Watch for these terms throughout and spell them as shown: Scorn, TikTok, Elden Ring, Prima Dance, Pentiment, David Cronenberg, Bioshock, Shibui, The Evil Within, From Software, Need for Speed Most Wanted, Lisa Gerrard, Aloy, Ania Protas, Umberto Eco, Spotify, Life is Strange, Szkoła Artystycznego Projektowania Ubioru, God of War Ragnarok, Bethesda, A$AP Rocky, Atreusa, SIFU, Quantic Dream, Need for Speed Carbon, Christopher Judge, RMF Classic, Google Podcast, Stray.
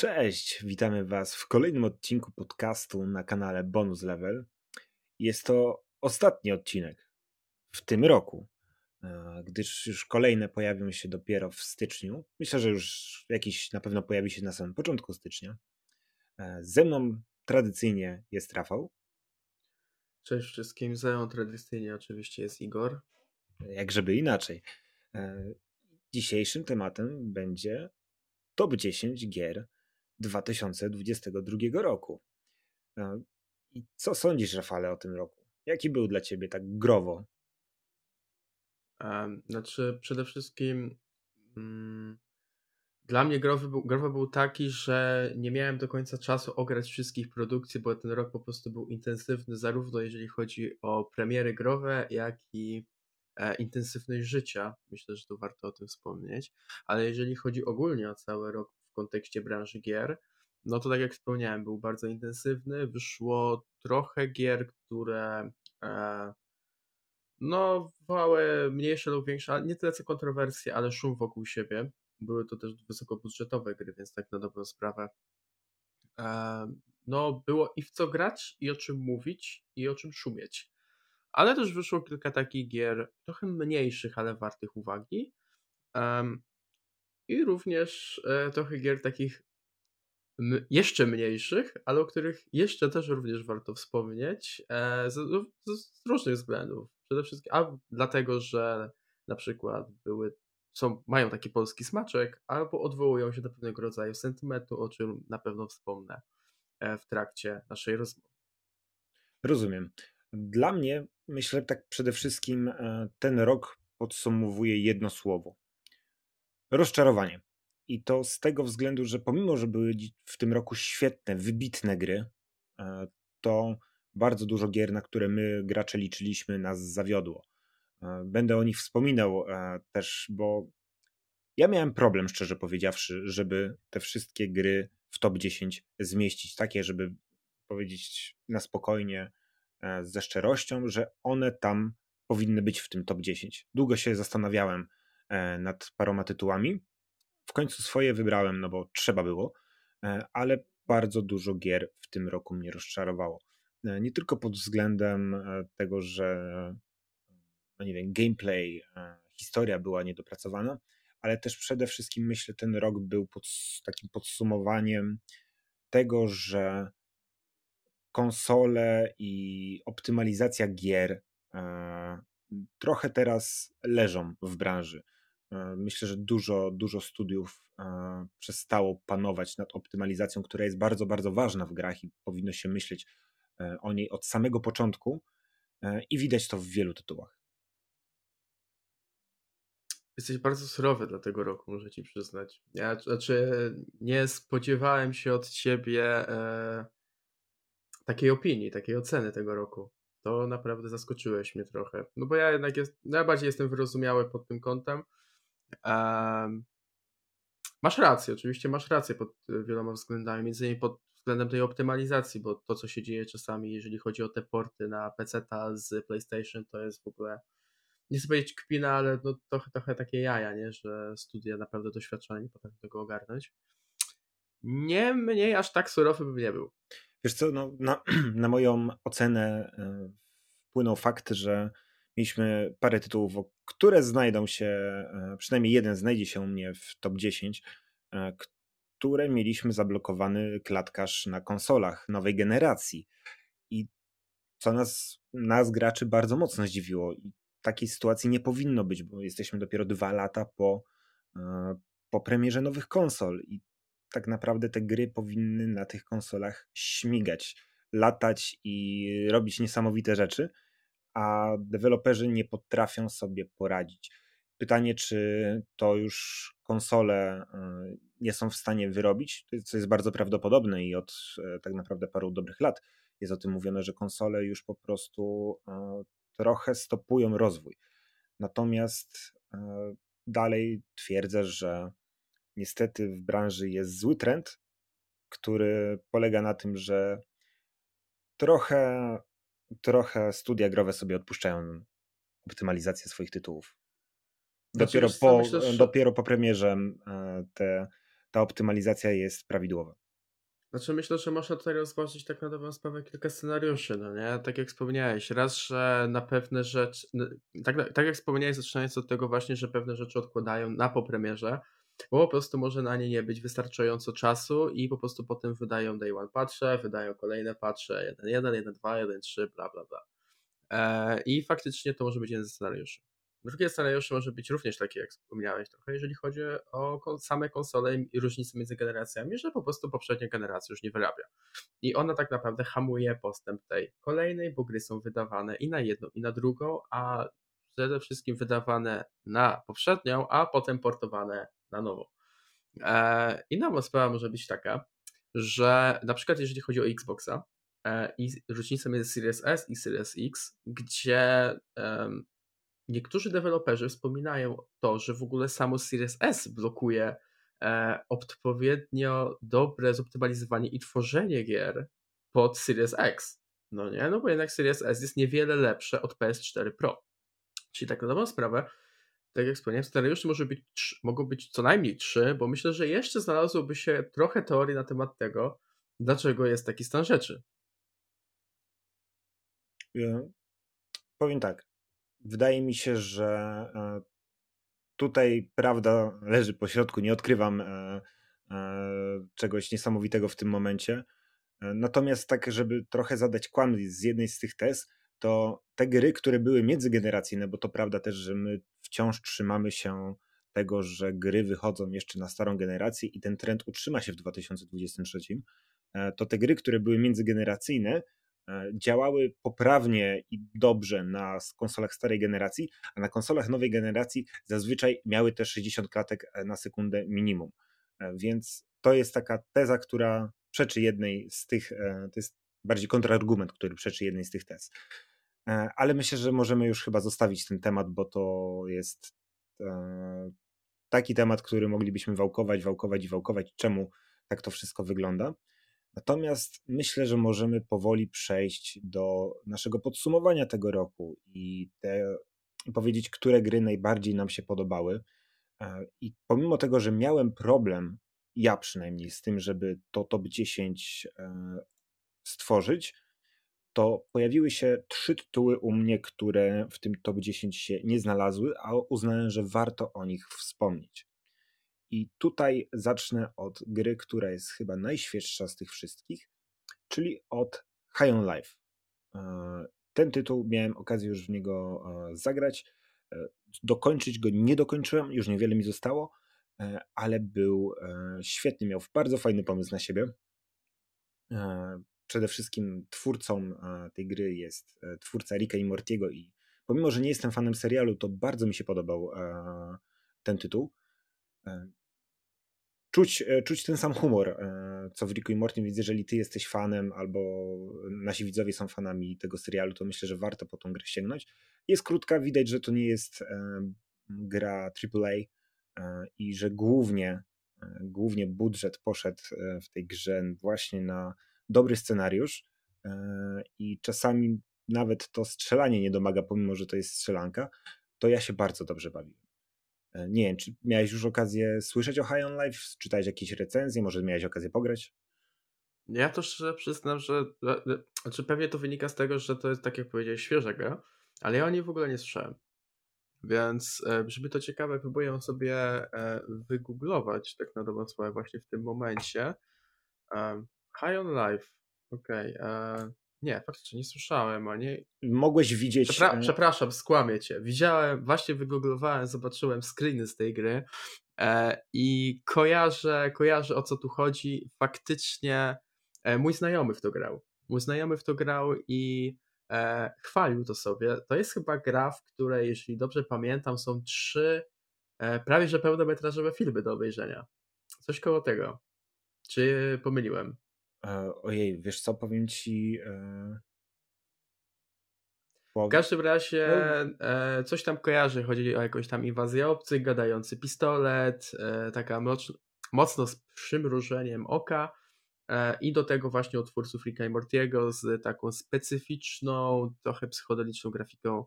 Cześć, witamy Was w kolejnym odcinku podcastu na kanale Bonus Level. Jest to ostatni odcinek w tym roku, gdyż już kolejne pojawią się dopiero w styczniu. Myślę, że już jakiś na pewno pojawi się na samym początku stycznia. Ze mną tradycyjnie jest Rafał. Cześć wszystkim, ze mną tradycyjnie oczywiście jest Igor. Jak żeby inaczej. Dzisiejszym tematem będzie Top 10 gier 2022 roku. I co sądzisz, Rafale, o tym roku? Jaki był dla ciebie tak growo? Znaczy, przede wszystkim dla mnie growy był taki, że nie miałem do końca czasu ograć wszystkich produkcji, bo ten rok po prostu był intensywny, zarówno jeżeli chodzi o premiery growe, jak i intensywność życia. Myślę, że to warto o tym wspomnieć, ale jeżeli chodzi ogólnie o cały rok w kontekście branży gier, no to tak jak wspomniałem, był bardzo intensywny, wyszło trochę gier, które wywołały mniejsze lub większe, ale nie tyle co kontrowersje, ale szum wokół siebie. Były to też wysokobudżetowe gry, więc tak na dobrą sprawę było i w co grać, i o czym mówić, i o czym szumieć. Ale też wyszło kilka takich gier trochę mniejszych, ale wartych uwagi. I również trochę gier takich jeszcze mniejszych, ale o których jeszcze też również warto wspomnieć z różnych względów. Przede wszystkim dlatego, że na przykład mają taki polski smaczek, albo odwołują się do pewnego rodzaju sentymentu, o czym na pewno wspomnę w trakcie naszej rozmowy. Rozumiem. Dla mnie, myślę, tak przede wszystkim ten rok podsumowuje jedno słowo. Rozczarowanie. I to z tego względu, że pomimo, że były w tym roku świetne, wybitne gry, to bardzo dużo gier, na które my gracze liczyliśmy, nas zawiodło. Będę o nich wspominał też, bo ja miałem problem, szczerze powiedziawszy, żeby te wszystkie gry w top 10 zmieścić. Takie, żeby powiedzieć na spokojnie, ze szczerością, że one tam powinny być w tym top 10. Długo się zastanawiałem nad paroma tytułami. W końcu swoje wybrałem, no bo trzeba było, ale bardzo dużo gier w tym roku mnie rozczarowało. Nie tylko pod względem tego, że gameplay, historia była niedopracowana, ale też przede wszystkim myślę, ten rok był takim podsumowaniem tego, że konsole i optymalizacja gier trochę teraz leżą w branży. Myślę, że dużo studiów przestało panować nad optymalizacją, która jest bardzo, bardzo ważna w grach i powinno się myśleć o niej od samego początku i widać to w wielu tytułach. Jesteś bardzo surowy dla tego roku, muszę ci przyznać. Znaczy, nie spodziewałem się od ciebie takiej opinii, takiej oceny tego roku. To naprawdę zaskoczyłeś mnie trochę. No bo ja jednak najbardziej jestem wyrozumiały pod tym kątem. Masz rację pod wieloma względami, między innymi pod względem tej optymalizacji, bo to, co się dzieje czasami, jeżeli chodzi o te porty na PC-ta z PlayStation, to jest w ogóle, nie chcę powiedzieć kpina, ale no trochę takie jaja, nie? Że studia naprawdę doświadczone nie potrafią tego ogarnąć. Niemniej aż tak surowy bym nie był. Wiesz co, na moją ocenę wpłynął fakt, że mieliśmy parę tytułów, które znajdą się, przynajmniej jeden znajdzie się u mnie w top 10, które mieliśmy zablokowany klatkaż na konsolach nowej generacji. I co nas graczy bardzo mocno zdziwiło. I takiej sytuacji nie powinno być, bo jesteśmy dopiero 2 lata po premierze nowych konsol i tak naprawdę te gry powinny na tych konsolach śmigać, latać i robić niesamowite rzeczy, a deweloperzy nie potrafią sobie poradzić. Pytanie, czy to już konsole nie są w stanie wyrobić, co jest bardzo prawdopodobne i od tak naprawdę paru dobrych lat jest o tym mówione, że konsole już po prostu trochę stopują rozwój. Natomiast dalej twierdzę, że niestety w branży jest zły trend, który polega na tym, że trochę studia growe sobie odpuszczają optymalizację swoich tytułów. Dopiero po premierze te ta optymalizacja jest prawidłowa. Znaczy myślę, że można tutaj rozważyć tak na dobrą sprawę kilka scenariuszy, no nie? Tak jak wspomniałeś, raz, że na pewne rzeczy, tak jak wspomniałeś, zaczynając od tego właśnie, że pewne rzeczy odkładają na po premierze, bo po prostu może na nie nie być wystarczająco czasu i po prostu potem wydają day one patche, wydają kolejne patche, 1.1, 1.2, 1.3, bla bla bla. I faktycznie to może być jeden ze scenariuszy. Drugie scenariusze może być również takie, jak wspomniałeś trochę, jeżeli chodzi o same konsole i różnice między generacjami, że po prostu poprzednia generacja już nie wyrabia. I ona tak naprawdę hamuje postęp tej kolejnej, bo gry są wydawane i na jedną, i na drugą, a przede wszystkim wydawane na poprzednią, a potem portowane na nowo. Inna sprawa może być taka, że na przykład jeżeli chodzi o Xboxa i różnicę między Series S i Series X, gdzie niektórzy deweloperzy wspominają to, że w ogóle samo Series S blokuje odpowiednio dobre zoptymalizowanie i tworzenie gier pod Series X. No nie, no bo jednak Series S jest niewiele lepsze od PS4 Pro. Czyli tak na dobrą sprawę, tak jak wspomniałem, scenariusze mogą być co najmniej 3, bo myślę, że jeszcze znalazłoby się trochę teorii na temat tego, dlaczego jest taki stan rzeczy. Ja powiem tak. Wydaje mi się, że tutaj prawda leży po środku. Nie odkrywam czegoś niesamowitego w tym momencie. Natomiast tak, żeby trochę zadać kłam z jednej z tych tez, to te gry, które były międzygeneracyjne, bo to prawda też, że my wciąż trzymamy się tego, że gry wychodzą jeszcze na starą generację i ten trend utrzyma się w 2023, to te gry, które były międzygeneracyjne, działały poprawnie i dobrze na konsolach starej generacji, a na konsolach nowej generacji zazwyczaj miały też 60 klatek na sekundę minimum. Więc to jest taka teza, która przeczy jednej z tych, to jest bardziej kontrargument, który przeczy jednej z tych tez. Ale myślę, że możemy już chyba zostawić ten temat, bo to jest taki temat, który moglibyśmy wałkować, czemu tak to wszystko wygląda. Natomiast myślę, że możemy powoli przejść do naszego podsumowania tego roku i powiedzieć, które gry najbardziej nam się podobały. I pomimo tego, że miałem problem, ja przynajmniej, z tym, żeby to top 10 stworzyć, to pojawiły się 3 tytuły u mnie, które w tym top 10 się nie znalazły, a uznałem, że warto o nich wspomnieć. I tutaj zacznę od gry, która jest chyba najświeższa z tych wszystkich, czyli od High on Life. Ten tytuł miałem okazję już w niego zagrać, dokończyć go nie dokończyłem, już niewiele mi zostało, ale był świetny, miał bardzo fajny pomysł na siebie. Przede wszystkim twórcą tej gry jest twórca Ricka i Mortiego i pomimo, że nie jestem fanem serialu, to bardzo mi się podobał ten tytuł. Czuć ten sam humor, co w Ricku i Mortym, więc jeżeli ty jesteś fanem albo nasi widzowie są fanami tego serialu, to myślę, że warto po tą grę sięgnąć. Jest krótka, widać, że to nie jest gra AAA i że głównie budżet poszedł w tej grze właśnie na dobry scenariusz i czasami nawet to strzelanie nie domaga, pomimo, że to jest strzelanka, to ja się bardzo dobrze bawiłem. Nie wiem, czy miałeś już okazję słyszeć o High on Life? Czytałeś jakieś recenzje? Może miałeś okazję pograć? Ja to szczerze przyznam, że znaczy pewnie to wynika z tego, że to jest, tak jak powiedziałeś, świeża gra, ale ja o niej w ogóle nie słyszałem. Więc żeby to ciekawe, próbuję sobie wygooglować tak na dobrą sprawę właśnie w tym momencie. High on Life, okej. Nie, faktycznie nie słyszałem o niej. Mogłeś widzieć... Przepraszam, skłamię cię. Widziałem, właśnie wygooglowałem, zobaczyłem screeny z tej gry i kojarzę o co tu chodzi. Faktycznie mój znajomy w to grał i chwalił to sobie. To jest chyba gra, w której, jeśli dobrze pamiętam, są 3 prawie że pełnometrażowe filmy do obejrzenia. Coś koło tego. Czy pomyliłem? Ojej, wiesz co, powiem ci... W każdym razie coś tam kojarzy, chodzi o jakąś tam inwazję obcych, gadający pistolet, taka mocno z przymrużeniem oka i do tego właśnie od twórców Ricka i Mortiego z taką specyficzną, trochę psychodeliczną grafiką.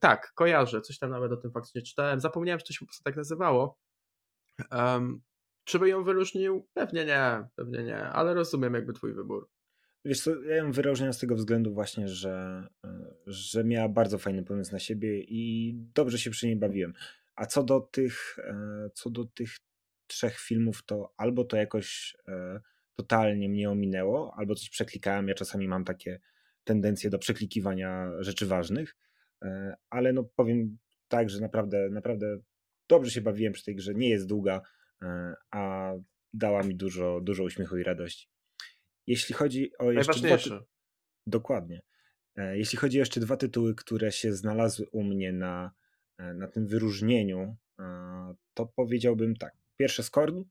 Tak, kojarzę, coś tam nawet o tym faktycznie czytałem, zapomniałem, że to się po prostu tak nazywało. Czy by ją wyróżnił? Pewnie nie, ale rozumiem jakby twój wybór. Wiesz co, ja ją wyróżniam z tego względu właśnie, że miała bardzo fajny pomysł na siebie i dobrze się przy niej bawiłem. A co do tych trzech filmów, to albo to jakoś totalnie mnie ominęło, albo coś przeklikałem. Ja czasami mam takie tendencje do przeklikiwania rzeczy ważnych, ale no powiem tak, że naprawdę dobrze się bawiłem przy tej grze. Nie jest długa, a dała mi dużo uśmiechu i radości. Jeśli chodzi o jeszcze Dokładnie. Jeśli chodzi o jeszcze dwa tytuły, które się znalazły u mnie na tym wyróżnieniu, to powiedziałbym tak. Pierwsze Scorn,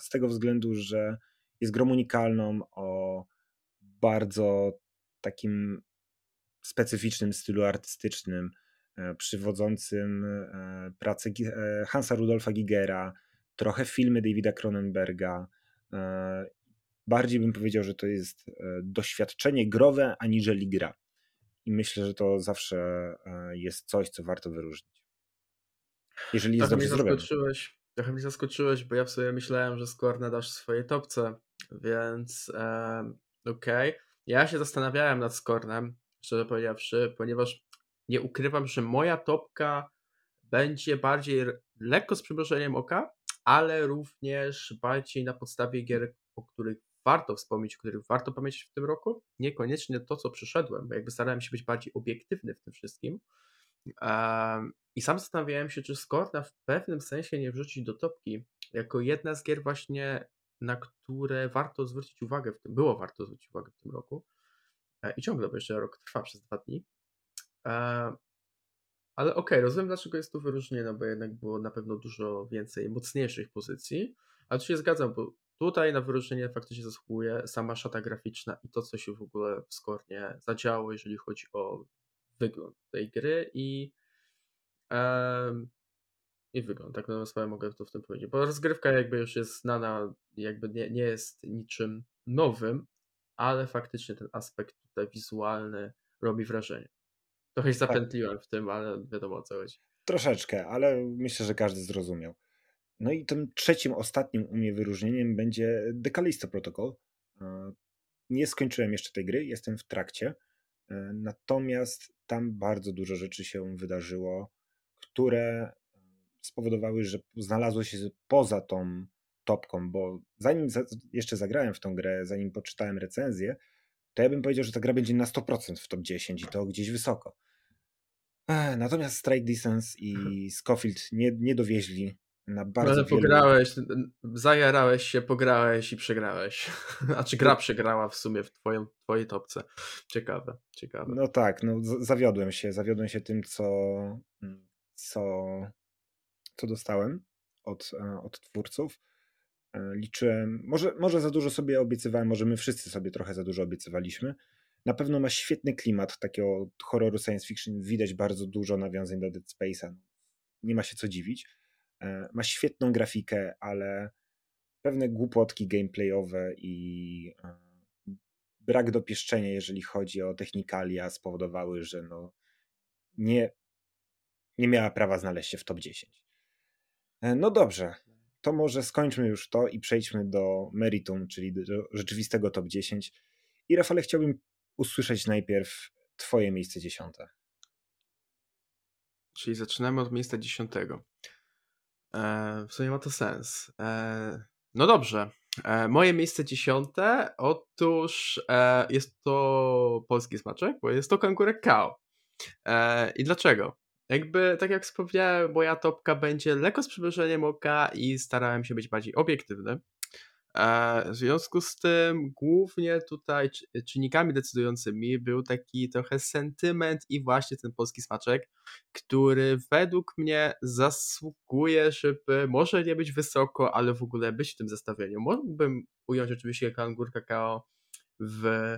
z tego względu, że jest grą unikalną o bardzo takim specyficznym stylu artystycznym, przywodzącym pracę Hansa Rudolfa Gigera, trochę filmy Davida Cronenberga. Bardziej bym powiedział, że to jest doświadczenie growe aniżeli gra. I myślę, że to zawsze jest coś, co warto wyróżnić. Jeżeli jest dobrze zrobione. Trochę mnie zaskoczyłeś, bo ja w sobie myślałem, że Scorn dasz w swojej topce, więc okej. Ja się zastanawiałem nad Scornem, szczerze powiedziawszy, ponieważ nie ukrywam, że moja topka będzie bardziej lekko z przymrużeniem oka, ale również bardziej na podstawie gier, o których warto wspomnieć, o których warto pamiętać w tym roku. Niekoniecznie to, co przyszedłem, bo jakby starałem się być bardziej obiektywny w tym wszystkim. I sam zastanawiałem się, czy Scorna w pewnym sensie nie wrzucić do topki jako jedna z gier właśnie, na które warto zwrócić uwagę w tym, było warto zwrócić uwagę w tym roku i ciągle, bo jeszcze rok trwa przez 2 dni, ale okej, rozumiem, dlaczego jest tu wyróżnione, bo jednak było na pewno dużo więcej mocniejszych pozycji, ale tu się zgadzam, bo tutaj na wyróżnienie faktycznie zasługuje sama szata graficzna i to, co się w ogóle w Scornie zadziało, jeżeli chodzi o wygląd tej gry i wygląd, tak na sprawę mogę to w tym powiedzieć, bo rozgrywka jakby już jest znana, jakby nie jest niczym nowym, ale faktycznie ten aspekt tutaj wizualny robi wrażenie. Trochę się zapętliłem w tym, ale wiadomo o co chodzi. Troszeczkę, ale myślę, że każdy zrozumiał. No i tym trzecim, ostatnim u mnie wyróżnieniem będzie The Callisto Protocol. Nie skończyłem jeszcze tej gry, jestem w trakcie, natomiast tam bardzo dużo rzeczy się wydarzyło, które spowodowały, że znalazło się poza tą topką, bo zanim jeszcze zagrałem w tą grę, zanim poczytałem recenzję, to ja bym powiedział, że ta gra będzie na 100% w top 10 i to gdzieś wysoko. Natomiast Strike Distance i Scofield nie dowieźli na bardzo wielu... pograłeś, zajarałeś się, pograłeś i przegrałeś. Znaczy gra przegrała w sumie w twojej topce. Ciekawe. No tak, no zawiodłem się tym, co dostałem od twórców. Liczyłem, może za dużo sobie obiecywałem, może my wszyscy sobie trochę za dużo obiecywaliśmy. Na pewno ma świetny klimat takiego horroru science fiction, widać bardzo dużo nawiązań do Dead Space'a, nie ma się co dziwić. Ma świetną grafikę, ale pewne głupotki gameplayowe i brak dopieszczenia, jeżeli chodzi o technikalia, spowodowały, że no nie miała prawa znaleźć się w top 10. No dobrze, to może skończmy już to i przejdźmy do meritum, czyli do rzeczywistego top 10. I Rafale, chciałbym usłyszeć najpierw twoje miejsce 10. Czyli zaczynamy od miejsca 10. W sumie ma to sens. No dobrze, moje miejsce 10. Otóż jest to polski smaczek, bo jest to Kangurek Kao. I dlaczego? Jakby, tak jak wspomniałem, moja topka będzie lekko z przybliżeniem oka i starałem się być bardziej obiektywny. W związku z tym głównie tutaj czynnikami decydującymi był taki trochę sentyment i właśnie ten polski smaczek, który według mnie zasługuje, żeby może nie być wysoko, ale w ogóle być w tym zestawieniu. Mógłbym ująć oczywiście Kangurek Kao w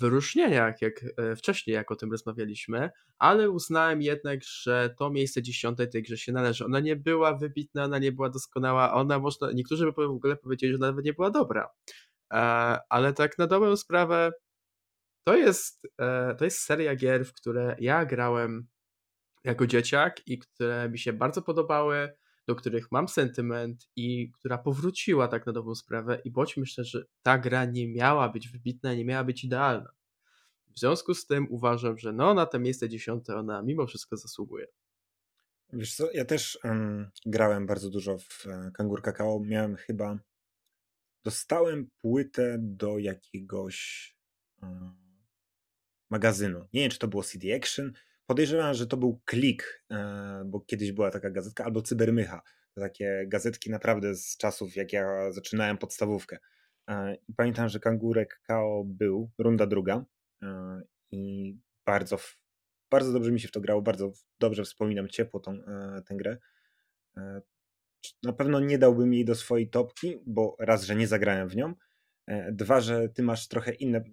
wyróżnieniach, jak wcześniej, jak o tym rozmawialiśmy, ale uznałem jednak, że to miejsce 10 tej grze się należy. Ona nie była wybitna, ona nie była doskonała, ona można, niektórzy by w ogóle powiedzieli, że nawet nie była dobra, ale tak na dobrą sprawę to jest seria gier, w które ja grałem jako dzieciak i które mi się bardzo podobały, do których mam sentyment i która powróciła tak na dobrą sprawę i bądźmy szczerzy, ta gra nie miała być wybitna, nie miała być idealna. W związku z tym uważam, że no na te miejsce 10 ona mimo wszystko zasługuje. Wiesz co, ja też grałem bardzo dużo w Kangurka Kao. Miałem chyba... Dostałem płytę do jakiegoś magazynu. Nie wiem, czy to było CD Action. Podejrzewam, że to był Klik, bo kiedyś była taka gazetka, albo Cybermycha. To takie gazetki naprawdę z czasów, jak ja zaczynałem podstawówkę. I pamiętam, że Kangurek Kao był, runda druga. I bardzo dobrze mi się w to grało, bardzo dobrze wspominam ciepło tę grę. Na pewno nie dałbym jej do swojej topki, bo raz, że nie zagrałem w nią, dwa, że ty masz trochę inne,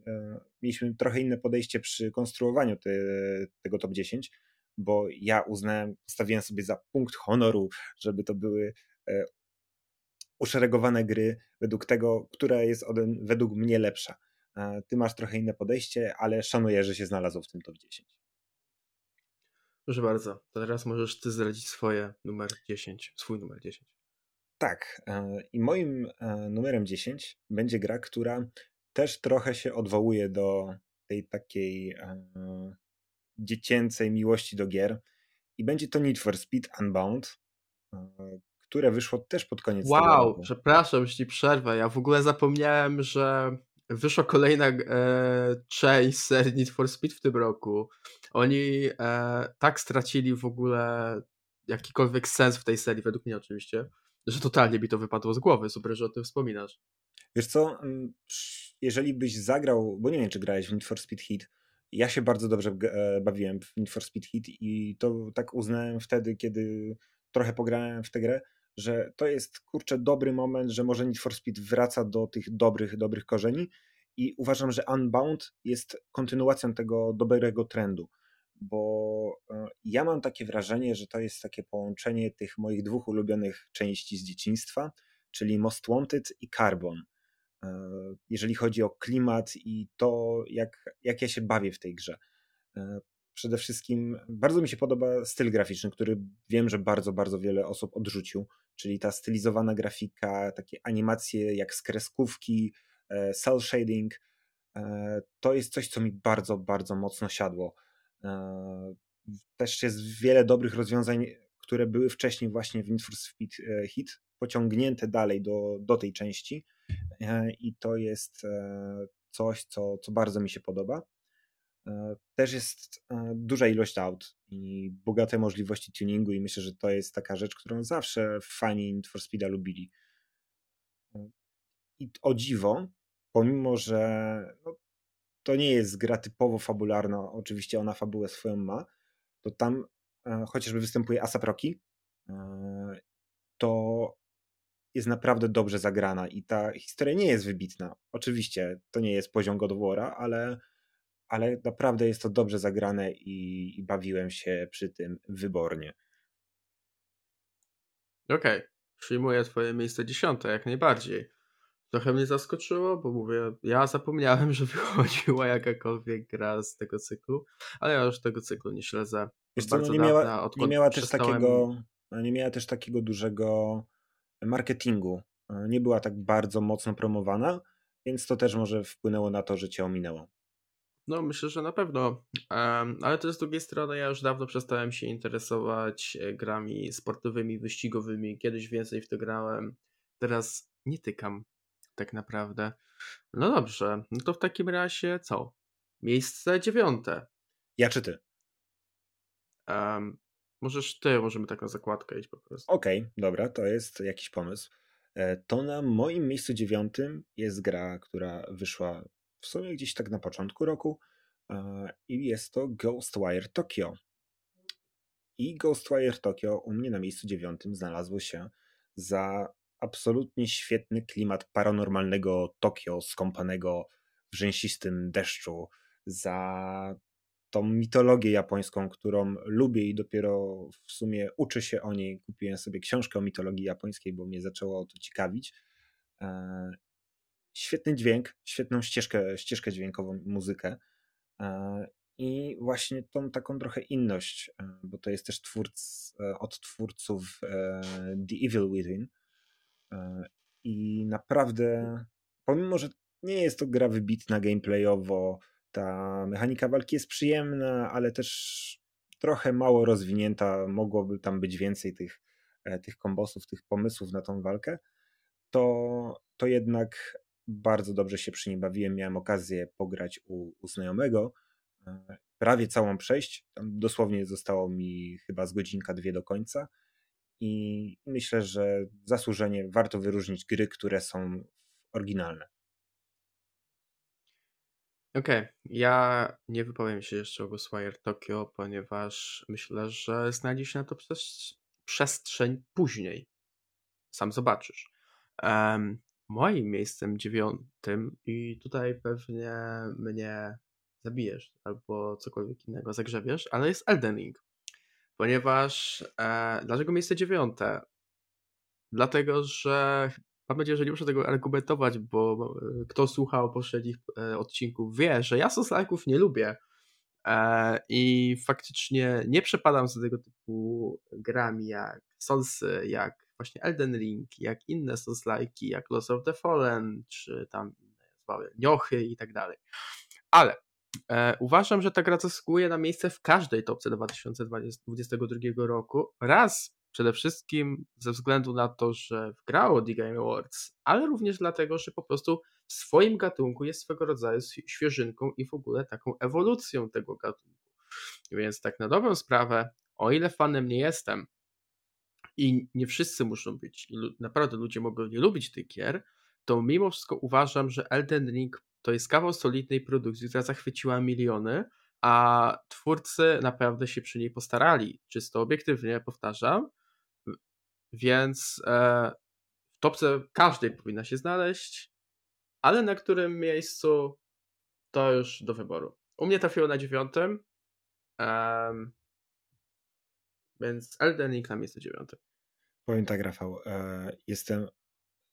mieliśmy trochę inne podejście przy konstruowaniu tego top 10, bo ja uznałem, postawiłem sobie za punkt honoru, żeby to były uszeregowane gry według tego, która jest według mnie lepsza. Ty masz trochę inne podejście, ale szanuję, że się znalazło w tym top 10. Proszę bardzo, to teraz możesz ty zdradzić swój numer 10. Tak, i moim numerem 10 będzie gra, która też trochę się odwołuje do tej takiej dziecięcej miłości do gier i będzie to Need for Speed Unbound, które wyszło też pod koniec tego roku. Wow, przepraszam, jeśli przerwę, ja w ogóle zapomniałem, że wyszła kolejna część serii Need for Speed w tym roku. Oni tak stracili w ogóle jakikolwiek sens w tej serii, według mnie oczywiście, że totalnie mi to wypadło z głowy. Super, że o tym wspominasz. Wiesz co, jeżeli byś zagrał, bo nie wiem, czy grałeś w Need for Speed Heat, ja się bardzo dobrze bawiłem w Need for Speed Heat i to tak uznałem wtedy, kiedy trochę pograłem w tę grę, że to jest, kurczę, dobry moment, że może Need for Speed wraca do tych dobrych korzeni i uważam, że Unbound jest kontynuacją tego dobrego trendu, bo ja mam takie wrażenie, że to jest takie połączenie tych moich dwóch ulubionych części z dzieciństwa, czyli Most Wanted i Carbon. Jeżeli chodzi o klimat i to, jak ja się bawię w tej grze. Przede wszystkim bardzo mi się podoba styl graficzny, który wiem, że bardzo wiele osób odrzucił, czyli ta stylizowana grafika, takie animacje jak z kreskówki, cel shading, to jest coś, co mi bardzo mocno siadło. Też jest wiele dobrych rozwiązań, które były wcześniej właśnie w Need for Speed Heat, pociągnięte dalej do tej części i to jest coś, co bardzo mi się podoba. Też jest duża ilość aut i bogate możliwości tuningu i myślę, że to jest taka rzecz, którą zawsze fani Need for Speeda lubili. I o dziwo, pomimo, że no, to nie jest gra typowo fabularna, oczywiście ona fabułę swoją ma, to tam chociażby występuje A$AP Rocky, to jest naprawdę dobrze zagrana i ta historia nie jest wybitna. Oczywiście to nie jest poziom God of War'a, ale naprawdę jest to dobrze zagrane i bawiłem się przy tym wybornie. Okej. Przyjmuję twoje miejsce 10 jak najbardziej. Trochę mnie zaskoczyło, bo mówię, ja zapomniałem, że wychodziła jakakolwiek gra z tego cyklu, ale ja już tego cyklu nie śledzę. Wiesz co, nie miała też takiego dużego marketingu. Nie była tak bardzo mocno promowana, więc to też może wpłynęło na to, że cię ominęło. No myślę, że na pewno, ale też z drugiej strony ja już dawno przestałem się interesować grami sportowymi, wyścigowymi, kiedyś więcej w to grałem, teraz nie tykam tak naprawdę. No dobrze, no to w takim razie co? Miejsce 9. Ja czy ty? Możesz ty, możemy taką zakładkę iść po prostu. Okej, dobra, to jest jakiś pomysł. To na moim miejscu 9 jest gra, która wyszła w sumie gdzieś tak na początku roku i jest to Ghostwire Tokyo. I Ghostwire Tokyo u mnie na miejscu 9 znalazło się za absolutnie świetny klimat paranormalnego Tokio skąpanego w rzęsistym deszczu, za tą mitologię japońską, którą lubię i dopiero w sumie uczę się o niej. Kupiłem sobie książkę o mitologii japońskiej, bo mnie zaczęło to ciekawić. Świetny dźwięk, świetną ścieżkę dźwiękową, muzykę i właśnie tą taką trochę inność, bo to jest też od twórców The Evil Within i naprawdę, pomimo, że nie jest to gra wybitna gameplayowo, ta mechanika walki jest przyjemna, ale też trochę mało rozwinięta, mogłoby tam być więcej tych kombosów, tych pomysłów na tą walkę, to jednak bardzo dobrze się przy niej bawiłem. Miałem okazję pograć u znajomego, prawie całą przejść, tam dosłownie zostało mi chyba z godzinka, dwie do końca i myślę, że zasłużenie warto wyróżnić gry, które są oryginalne. Okej, ja nie wypowiem się jeszcze o Ghostwire Tokyo, ponieważ myślę, że znajdzie się na to przestrzeń później. Sam zobaczysz. Moim miejscem dziewiątym, i tutaj pewnie mnie zabijesz albo cokolwiek innego zagrzebiesz, ale jest Elden Ring. Ponieważ dlaczego miejsce dziewiąte? Dlatego, że mam nadzieję, że nie muszę tego argumentować, bo kto słuchał poprzednich odcinków wie, że ja soslaków nie lubię i faktycznie nie przepadam za tego typu grami jak Soulsy, jak właśnie Elden Ring, jak inne soslajki, jak Lost of the Fallen, czy tam inne zwały niochy i tak dalej. Ale uważam, że ta gra zasługuje na miejsce w każdej topce 2022 roku. Przede wszystkim ze względu na to, że wgrało The Game Awards, ale również dlatego, że po prostu w swoim gatunku jest swego rodzaju świeżynką i w ogóle taką ewolucją tego gatunku. Więc tak na dobrą sprawę, o ile fanem nie jestem i nie wszyscy muszą być, i naprawdę ludzie mogą nie lubić tych gier, to mimo wszystko uważam, że Elden Ring to jest kawał solidnej produkcji, która zachwyciła miliony, a twórcy naprawdę się przy niej postarali. Czysto obiektywnie, powtarzam. Więc w topce każdej powinna się znaleźć, ale na którym miejscu to już do wyboru. U mnie trafiło na 9, więc Elden Ring na miejscu 9. Powiem tak, Rafał, jestem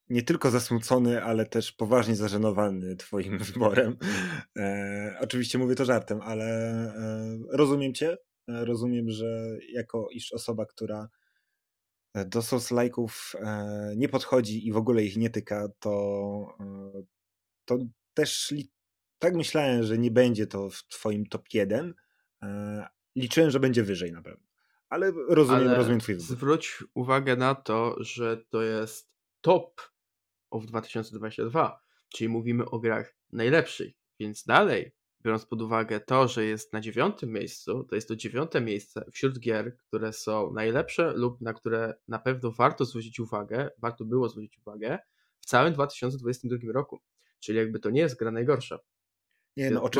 nie tylko zasmucony, ale też poważnie zażenowany twoim wyborem. Oczywiście mówię to żartem, ale rozumiem cię. Rozumiem, że jako iż osoba, która do Souls-like'ów nie podchodzi i w ogóle ich nie tyka, to też tak myślałem, że nie będzie to w twoim top 1. Liczyłem, że będzie wyżej na pewno. Ale rozumiem twój wybór. Zwróć uwagę na to, że to jest top of 2022, czyli mówimy o grach najlepszych, więc dalej, biorąc pod uwagę to, że jest na 9 miejscu, to jest to 9 miejsce wśród gier, które są najlepsze lub na które na pewno warto było zwrócić uwagę w całym 2022 roku, czyli jakby to nie jest gra najgorsza. Nie, no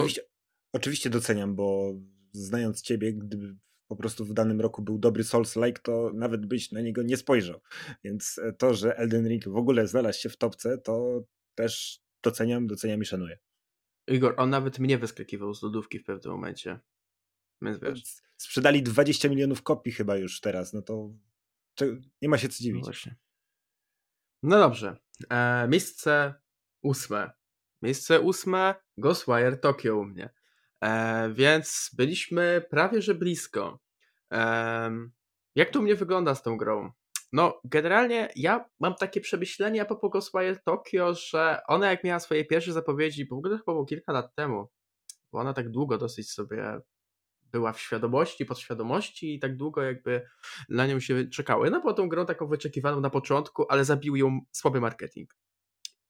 oczywiście doceniam, bo znając ciebie, gdyby po prostu w danym roku był dobry Souls-like, to nawet byś na niego nie spojrzał. Więc to, że Elden Ring w ogóle znalazł się w topce, to też doceniam i szanuję. Igor, on nawet mnie wyskakiwał z lodówki w pewnym momencie. Więc wiesz. Sprzedali 20 milionów kopii chyba już teraz, no to nie ma się co dziwić. No właśnie. No dobrze. Miejsce 8. Miejsce 8 Ghostwire Tokyo u mnie. Więc byliśmy prawie, że blisko. Jak to u mnie wygląda z tą grą? No, generalnie ja mam takie przemyślenia po Ghostwire Tokyo, że ona jak miała swoje pierwsze zapowiedzi, bo w ogóle chyba było kilka lat temu, bo ona tak długo dosyć sobie była w świadomości, podświadomości i tak długo jakby na nią się czekało. Ona była tą grą taką wyczekiwaną na początku, ale zabił ją słaby marketing.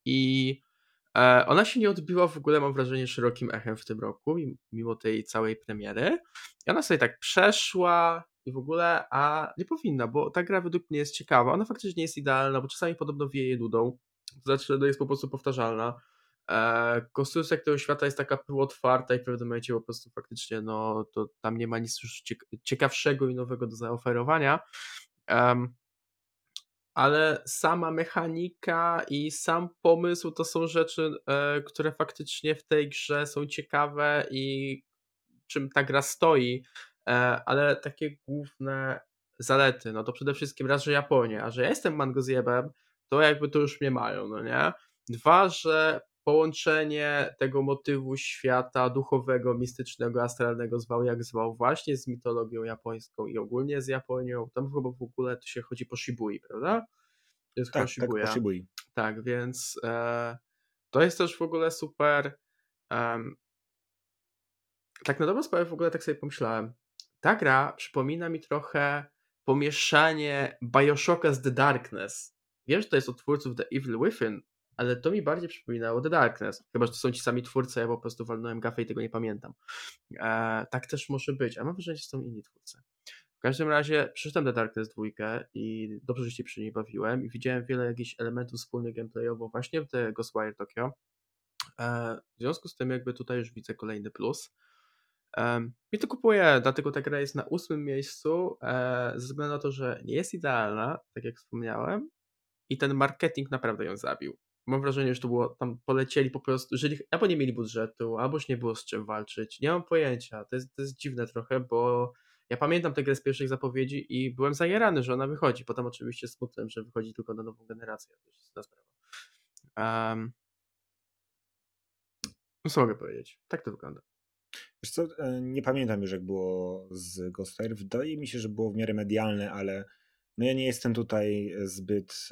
I ona się nie odbiła w ogóle, mam wrażenie, szerokim echem w tym roku, mimo tej całej premiery. I ona sobie tak przeszła i w ogóle, a nie powinna, bo ta gra według mnie jest ciekawa. Ona faktycznie nie jest idealna, bo czasami podobno wieje nudą. To znaczy, no jest po prostu powtarzalna. Konstrukcja tego świata jest taka półotwarta i w pewnym momencie po prostu faktycznie no to tam nie ma nic już ciekawszego i nowego do zaoferowania. Ale sama mechanika i sam pomysł to są rzeczy, które faktycznie w tej grze są ciekawe i czym ta gra stoi, ale takie główne zalety, no to przede wszystkim raz, że Japonia, a że ja jestem mangozjebem, to jakby to już mnie mają, no nie? Dwa, że połączenie tego motywu świata duchowego, mistycznego, astralnego, zwał jak zwał, właśnie z mitologią japońską i ogólnie z Japonią. Tam chyba w ogóle to się chodzi po Shibui, prawda? To jest tak, po Shibui. Tak, więc to jest też w ogóle super. Tak na dobrą sprawę w ogóle tak sobie pomyślałem. Ta gra przypomina mi trochę pomieszanie Bioshocka z The Darkness. Wiem, że to jest od twórców The Evil Within, ale to mi bardziej przypominało The Darkness. Chyba że to są ci sami twórcy, ja po prostu walnąłem gafę i tego nie pamiętam. Tak też może być, a mam wrażenie, że są inni twórcy. W każdym razie przeczytam The Darkness 2 i dobrze, że się przy niej bawiłem i widziałem wiele jakichś elementów wspólnych gameplayowo właśnie w The Ghostwire Tokyo. W związku z tym jakby tutaj już widzę kolejny plus. Mi to kupuje, dlatego ta gra jest na 8. miejscu, ze względu na to, że nie jest idealna, tak jak wspomniałem, i ten marketing naprawdę ją zabił. Mam wrażenie, że to było, tam polecieli po prostu, jeżeli albo nie mieli budżetu, alboś nie było z czym walczyć, nie mam pojęcia, to jest dziwne trochę, bo ja pamiętam tę grę z pierwszych zapowiedzi i byłem zajarany, że ona wychodzi, potem oczywiście smutnym, że wychodzi tylko na nową generację, to jest ta sprawa. Co mogę powiedzieć, tak to wygląda. Wiesz co, nie pamiętam już jak było z Ghostwire, wydaje mi się, że było w miarę medialne, ale no ja nie jestem tutaj zbyt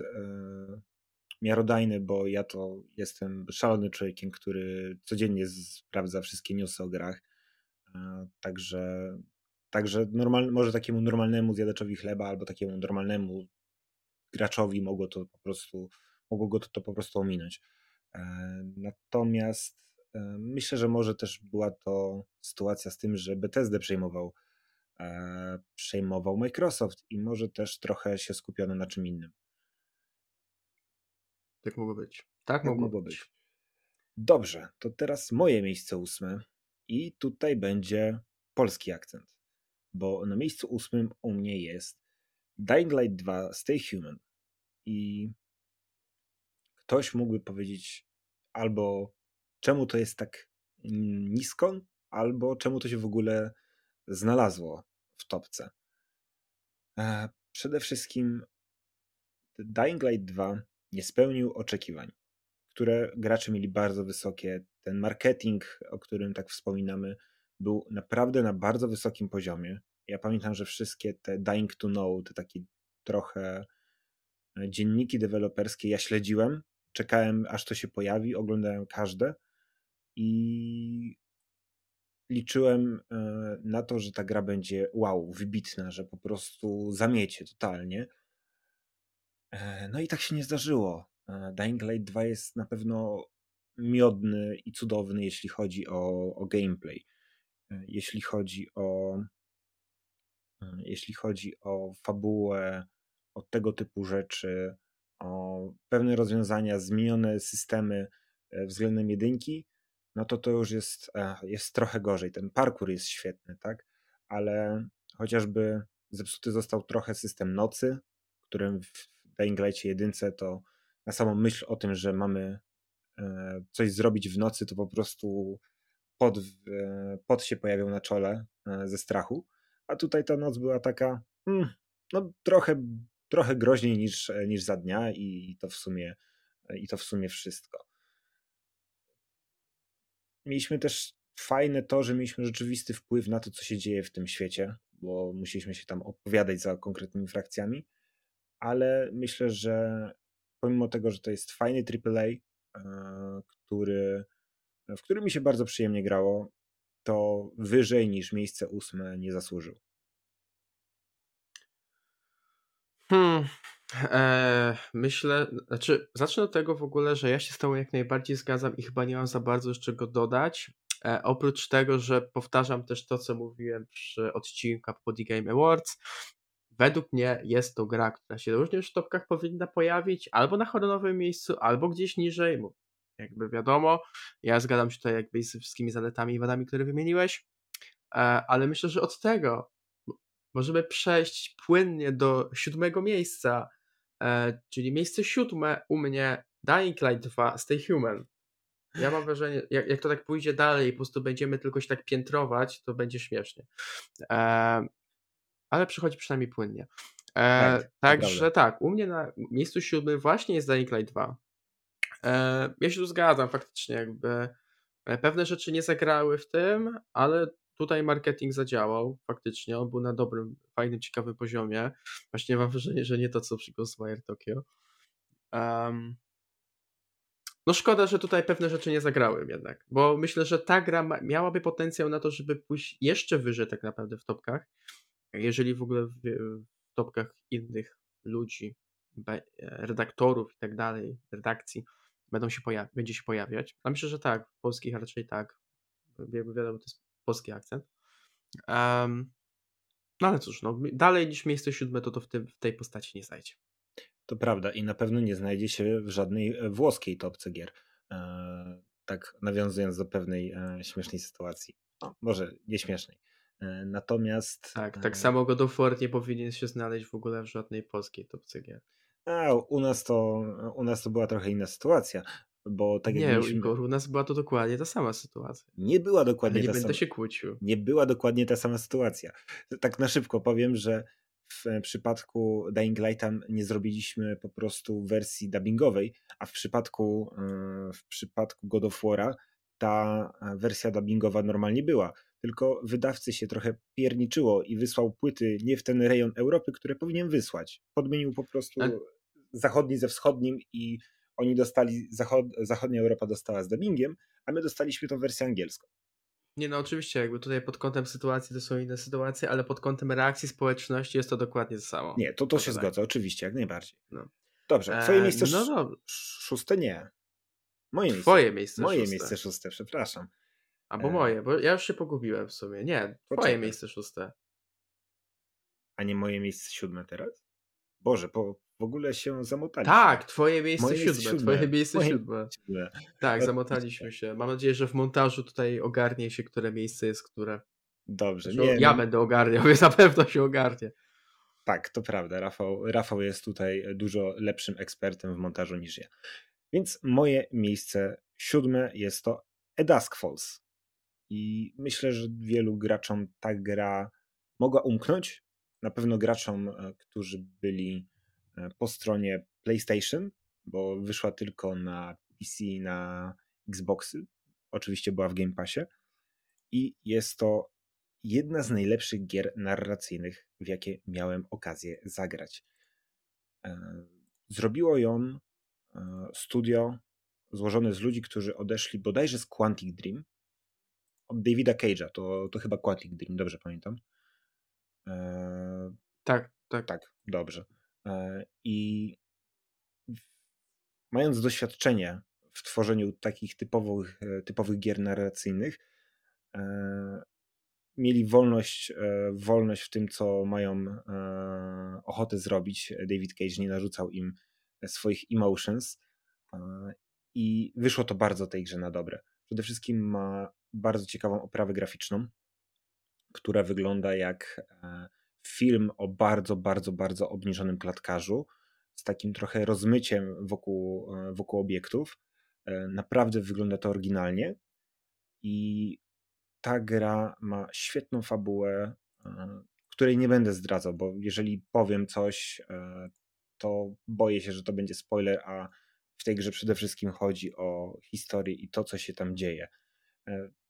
miarodajny, bo ja to jestem szalonym człowiekiem, który codziennie sprawdza wszystkie newsy o grach, także może takiemu normalnemu zjadaczowi chleba albo takiemu normalnemu graczowi mogło go to po prostu ominąć. Natomiast myślę, że może też była to sytuacja z tym, że Bethesdę przejmował Microsoft i może też trochę się skupiono na czym innym. Tak mogło być. Tak mogło być. Dobrze, to teraz moje miejsce 8 i tutaj będzie polski akcent, bo na miejscu 8 u mnie jest Dying Light 2 Stay Human i ktoś mógłby powiedzieć albo czemu to jest tak nisko, albo czemu to się w ogóle znalazło w topce. Przede wszystkim Dying Light 2 nie spełnił oczekiwań, które gracze mieli bardzo wysokie. Ten marketing, o którym tak wspominamy, był naprawdę na bardzo wysokim poziomie. Ja pamiętam, że wszystkie te Dying to Know, te takie trochę dzienniki deweloperskie ja śledziłem, czekałem aż to się pojawi, oglądałem każde i liczyłem na to, że ta gra będzie wow, wybitna, że po prostu zamiecie totalnie. No i tak się nie zdarzyło. Dying Light 2 jest na pewno miodny i cudowny, jeśli chodzi o gameplay. Jeśli chodzi o fabułę, o tego typu rzeczy, o pewne rozwiązania, zmienione systemy względem jedynki, no to już jest trochę gorzej. Ten parkour jest świetny, tak? Ale chociażby zepsuty został trochę system nocy, którym w Dying Light 1 to na samą myśl o tym, że mamy coś zrobić w nocy, to po prostu pot się pojawiał na czole ze strachu. A tutaj ta noc była taka no trochę groźniej niż za dnia i to w sumie wszystko. Mieliśmy też fajne to, że mieliśmy rzeczywisty wpływ na to, co się dzieje w tym świecie, bo musieliśmy się tam opowiadać za konkretnymi frakcjami, ale myślę, że pomimo tego, że to jest fajny AAA, w którym mi się bardzo przyjemnie grało, to wyżej niż miejsce 8 nie zasłużył. Myślę, zacznę od tego w ogóle, że ja się z tobą jak najbardziej zgadzam i chyba nie mam za bardzo jeszcze czego dodać, oprócz tego, że powtarzam też to, co mówiłem przy odcinku po The Game Awards. Według mnie jest to gra, która się również w topkach powinna pojawić albo na honorowym miejscu, albo gdzieś niżej, jakby wiadomo, ja zgadzam się tutaj jakby z wszystkimi zaletami i wadami, które wymieniłeś, ale myślę, że od tego możemy przejść płynnie do 7. miejsca, czyli miejsce 7 u mnie Dying Light 2 Stay Human. Ja mam wrażenie, jak to tak pójdzie dalej, po prostu będziemy tylko się tak piętrować, to będzie śmiesznie. Ale przychodzi przynajmniej płynnie. Także tak, u mnie na miejscu 7 właśnie jest Dying Light 2. Ja się tu zgadzam faktycznie, jakby pewne rzeczy nie zagrały w tym, ale tutaj marketing zadziałał faktycznie, on był na dobrym, fajnym, ciekawym poziomie. Właśnie mam wrażenie, że nie to, co przy Ghostwire Tokyo. No szkoda, że tutaj pewne rzeczy nie zagrały jednak, bo myślę, że ta gra miałaby potencjał na to, żeby pójść jeszcze wyżej tak naprawdę w topkach, jeżeli w ogóle w topkach innych ludzi, redaktorów i tak dalej, redakcji będzie się pojawiać. A myślę, że tak, w polskich raczej tak, wiadomo, to jest polski akcent. No ale cóż, no, dalej niż miejsce siódme to w tej postaci nie znajdzie. To prawda i na pewno nie znajdzie się w żadnej włoskiej topce gier. Tak nawiązując do pewnej śmiesznej sytuacji. No, może nieśmiesznej. Natomiast... Tak samo God of War nie powinien się znaleźć w ogóle w żadnej polskiej topce gier. U nas to była trochę inna sytuacja, bo tak jak mieliśmy... Igor, u nas była to dokładnie ta sama sytuacja. Nie była dokładnie ta sama. Nie będę się kłócił. Nie była dokładnie ta sama sytuacja. Tak na szybko powiem, że w przypadku Dying Lighta nie zrobiliśmy po prostu wersji dubbingowej, a w przypadku God of War'a ta wersja dubbingowa normalnie była, tylko wydawcy się trochę pierniczyło i wysłał płyty nie w ten rejon Europy, które powinien wysłać. Podmienił po prostu zachodni ze wschodnim i oni dostali, zachodnia Europa dostała z dubbingiem, a my dostaliśmy tą wersję angielską. Nie no, oczywiście, jakby tutaj pod kątem sytuacji to są inne sytuacje, ale pod kątem reakcji społeczności jest to dokładnie to samo. Nie, to się zgadza, oczywiście, jak najbardziej. No. Dobrze, twoje miejsce szóste nie. Moje miejsce szóste, przepraszam. Albo moje, bo ja już się pogubiłem w sumie. Nie, twoje miejsce szóste. A nie moje miejsce siódme teraz? Boże, w ogóle się zamotaliśmy. Tak, twoje miejsce siódme. Twoje miejsce siódme. Tak, zamotaliśmy się. Mam nadzieję, że w montażu tutaj ogarnie się, które miejsce jest, które. Dobrze. Będę ogarniał, więc na pewno się ogarnie. Tak, to prawda. Rafał jest tutaj dużo lepszym ekspertem w montażu niż ja. Więc moje miejsce siódme jest to A Dusk Falls. I myślę, że wielu graczom ta gra mogła umknąć. Na pewno graczom, którzy byli po stronie PlayStation, bo wyszła tylko na PC, na Xboxy. Oczywiście była w Game Passie. I jest to jedna z najlepszych gier narracyjnych, w jakie miałem okazję zagrać. Zrobiło ją studio złożone z ludzi, którzy odeszli bodajże z Quantic Dream. Od Davida Cage'a, to chyba Quantic Dream, dobrze pamiętam. Tak, dobrze. I mając doświadczenie w tworzeniu takich typowych gier narracyjnych, mieli wolność w tym, co mają ochotę zrobić. David Cage nie narzucał im swoich emotions i wyszło to bardzo tej grze na dobre. Przede wszystkim ma bardzo ciekawą oprawę graficzną, która wygląda jak film o bardzo, bardzo, bardzo obniżonym klatkarzu z takim trochę rozmyciem wokół obiektów. Naprawdę wygląda to oryginalnie i ta gra ma świetną fabułę, której nie będę zdradzał, bo jeżeli powiem coś, to boję się, że to będzie spoiler, a w tej grze przede wszystkim chodzi o historię i to, co się tam dzieje.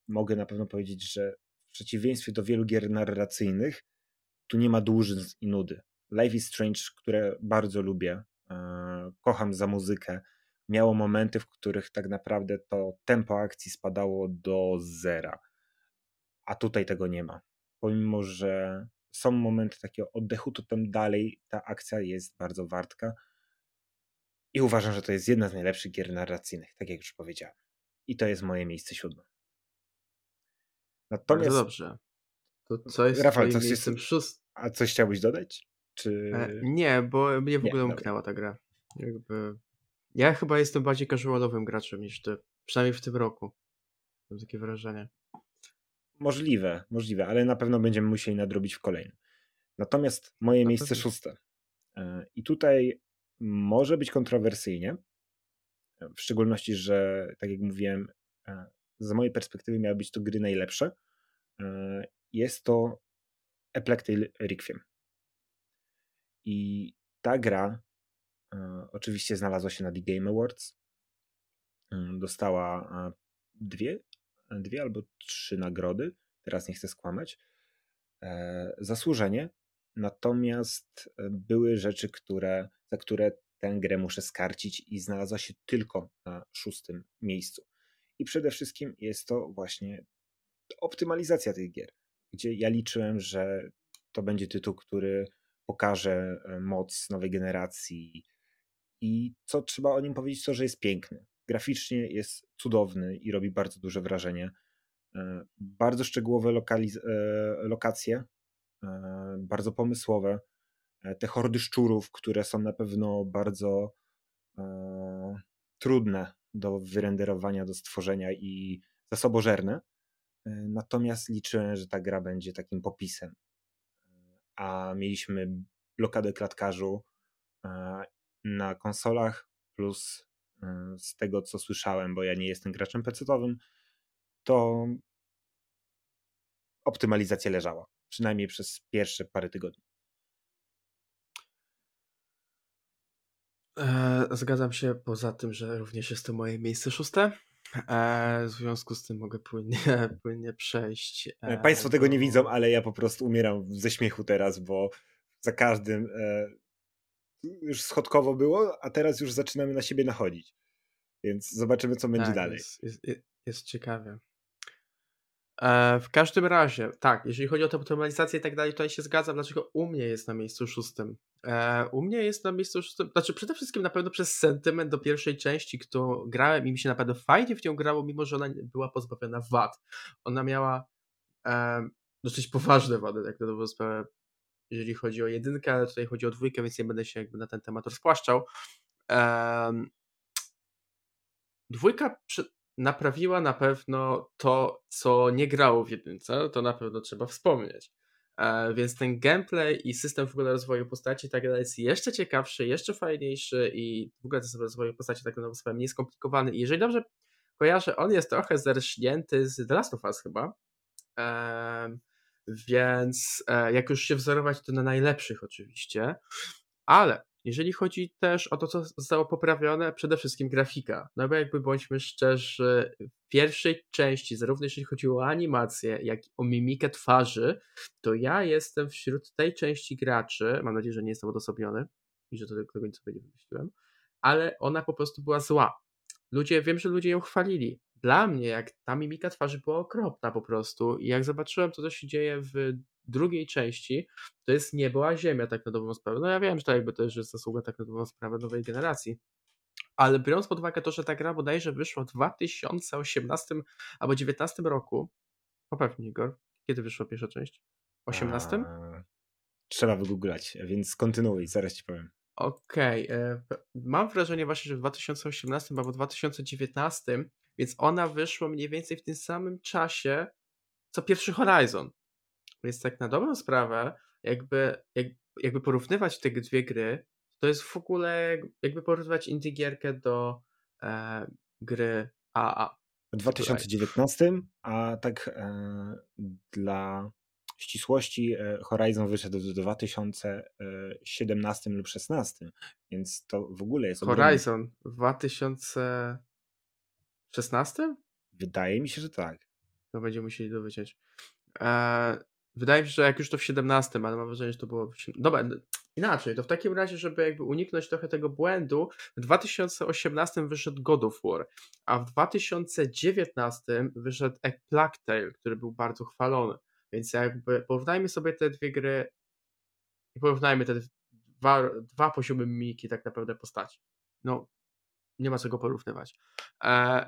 Mogę na pewno powiedzieć, że w przeciwieństwie do wielu gier narracyjnych tu nie ma dłużyzn i nudy. Life is Strange, które bardzo lubię, kocham za muzykę, miało momenty, w których tak naprawdę to tempo akcji spadało do zera, a tutaj tego nie ma. Pomimo, że są momenty takiego oddechu, to tam dalej ta akcja jest bardzo wartka i uważam, że to jest jedna z najlepszych gier narracyjnych, tak jak już powiedziałem. I to jest moje miejsce siódme. Natomiast... No dobrze. To co jest Rafał, co miejscem szóstym? A coś chciałbyś dodać? Czy... Nie, bo mnie w ogóle umknęła ta gra. Jakby... Ja chyba jestem bardziej casualowym graczem niż ty. Przynajmniej w tym roku. Mam takie wrażenie. Możliwe, ale na pewno będziemy musieli nadrobić w kolejnym. Natomiast moje miejsce szóste. I tutaj może być kontrowersyjnie. W szczególności, że tak jak mówiłem, z mojej perspektywy miały być to gry najlepsze. Jest to A Plague Tale: Requiem. I ta gra oczywiście znalazła się na The Game Awards. dostała dwie albo trzy nagrody, teraz nie chcę skłamać, zasłużenie, natomiast były rzeczy, za które tę grę muszę skarcić i znalazła się tylko na 6. miejscu. I przede wszystkim jest to właśnie optymalizacja tych gier, gdzie ja liczyłem, że to będzie tytuł, który pokaże moc nowej generacji i co trzeba o nim powiedzieć, to że jest piękny. Graficznie jest cudowny i robi bardzo duże wrażenie. Bardzo szczegółowe lokacje, bardzo pomysłowe. Te hordy szczurów, które są na pewno bardzo trudne do wyrenderowania, do stworzenia i zasobożerne. Natomiast liczyłem, że ta gra będzie takim popisem. A mieliśmy blokadę klatkarzu na konsolach, plus z tego co słyszałem, bo ja nie jestem graczem PC-owym, to optymalizacja leżała, przynajmniej przez pierwsze parę tygodni. Zgadzam się, poza tym, że również jest to moje miejsce 6. W związku z tym mogę płynnie przejść. Państwo tego nie widzą, ale ja po prostu umieram ze śmiechu teraz, bo za każdym już schodkowo było, a teraz już zaczynamy na siebie nachodzić. Więc zobaczymy, co będzie dalej. Jest ciekawie. W każdym razie, tak, jeżeli chodzi o tę optymalizację i tak dalej, to ja się zgadzam, dlaczego u mnie jest na miejscu 6. U mnie jest na miejscu 6, znaczy przede wszystkim na pewno przez sentyment do pierwszej części, którą grałem i mi się na pewno fajnie w nią grało, mimo że ona była pozbawiona wad. Ona miała dosyć poważne wady, tak na dobrą sprawę, jeżeli chodzi o 1, ale tutaj chodzi o 2, więc nie będę się jakby na ten temat rozpłaszczał. 2 naprawiła na pewno to, co nie grało w 1, to na pewno trzeba wspomnieć. Więc ten gameplay i system w ogóle rozwoju postaci i tak dalej jest jeszcze ciekawszy, jeszcze fajniejszy i w ogóle system rozwoju postaci tak naprawdę jest mniej skomplikowany. I jeżeli dobrze kojarzę, on jest trochę zerśnięty z The Last of Us chyba, więc jak już się wzorować, to na najlepszych oczywiście, ale jeżeli chodzi też o to, co zostało poprawione, przede wszystkim grafika. No bo jakby bądźmy szczerzy, w pierwszej części, zarówno jeśli chodzi o animację, jak i o mimikę twarzy, to ja jestem wśród tej części graczy, mam nadzieję, że nie jestem odosobniony i że to tego nic sobie nie wymyśliłem, ale ona po prostu była zła. Wiem, że ludzie ją chwalili. Dla mnie, jak ta mimika twarzy była okropna po prostu i jak zobaczyłem to, co się dzieje w drugiej części, to jest niebo a ziemia tak na dobrą sprawę. No ja wiem, że to jakby też jest zasługa tak na dobrą sprawę nowej generacji, ale biorąc pod uwagę to, że ta gra bodajże wyszła w 2018 albo 2019 roku, poprawnie Igor, kiedy wyszła pierwsza część? 2018? Trzeba wygooglać, więc kontynuuj, zaraz ci powiem. Okej, mam wrażenie właśnie, że w 2018 albo 2019, więc ona wyszła mniej więcej w tym samym czasie, co pierwszy Horizon. Więc tak na dobrą sprawę, jakby porównywać te dwie gry, to jest w ogóle jakby porównywać indie gierkę do gry AA. W 2019, a tak dla ścisłości Horizon wyszedł w 2017 lub 2016, więc to w ogóle jest... Horizon w 2016? Wydaje mi się, że tak. To będziemy musieli to wyciąć. Wydaje mi się, że jak już to w 17, ale mam wrażenie, że to było... Dobra, inaczej, to w takim razie, żeby jakby uniknąć trochę tego błędu, w 2018 wyszedł God of War, a w 2019 wyszedł A Plague Tale, który był bardzo chwalony, więc jakby porównajmy sobie te dwie gry i porównajmy te dwa poziomy mimiki tak naprawdę postaci. No, nie ma co go porównywać.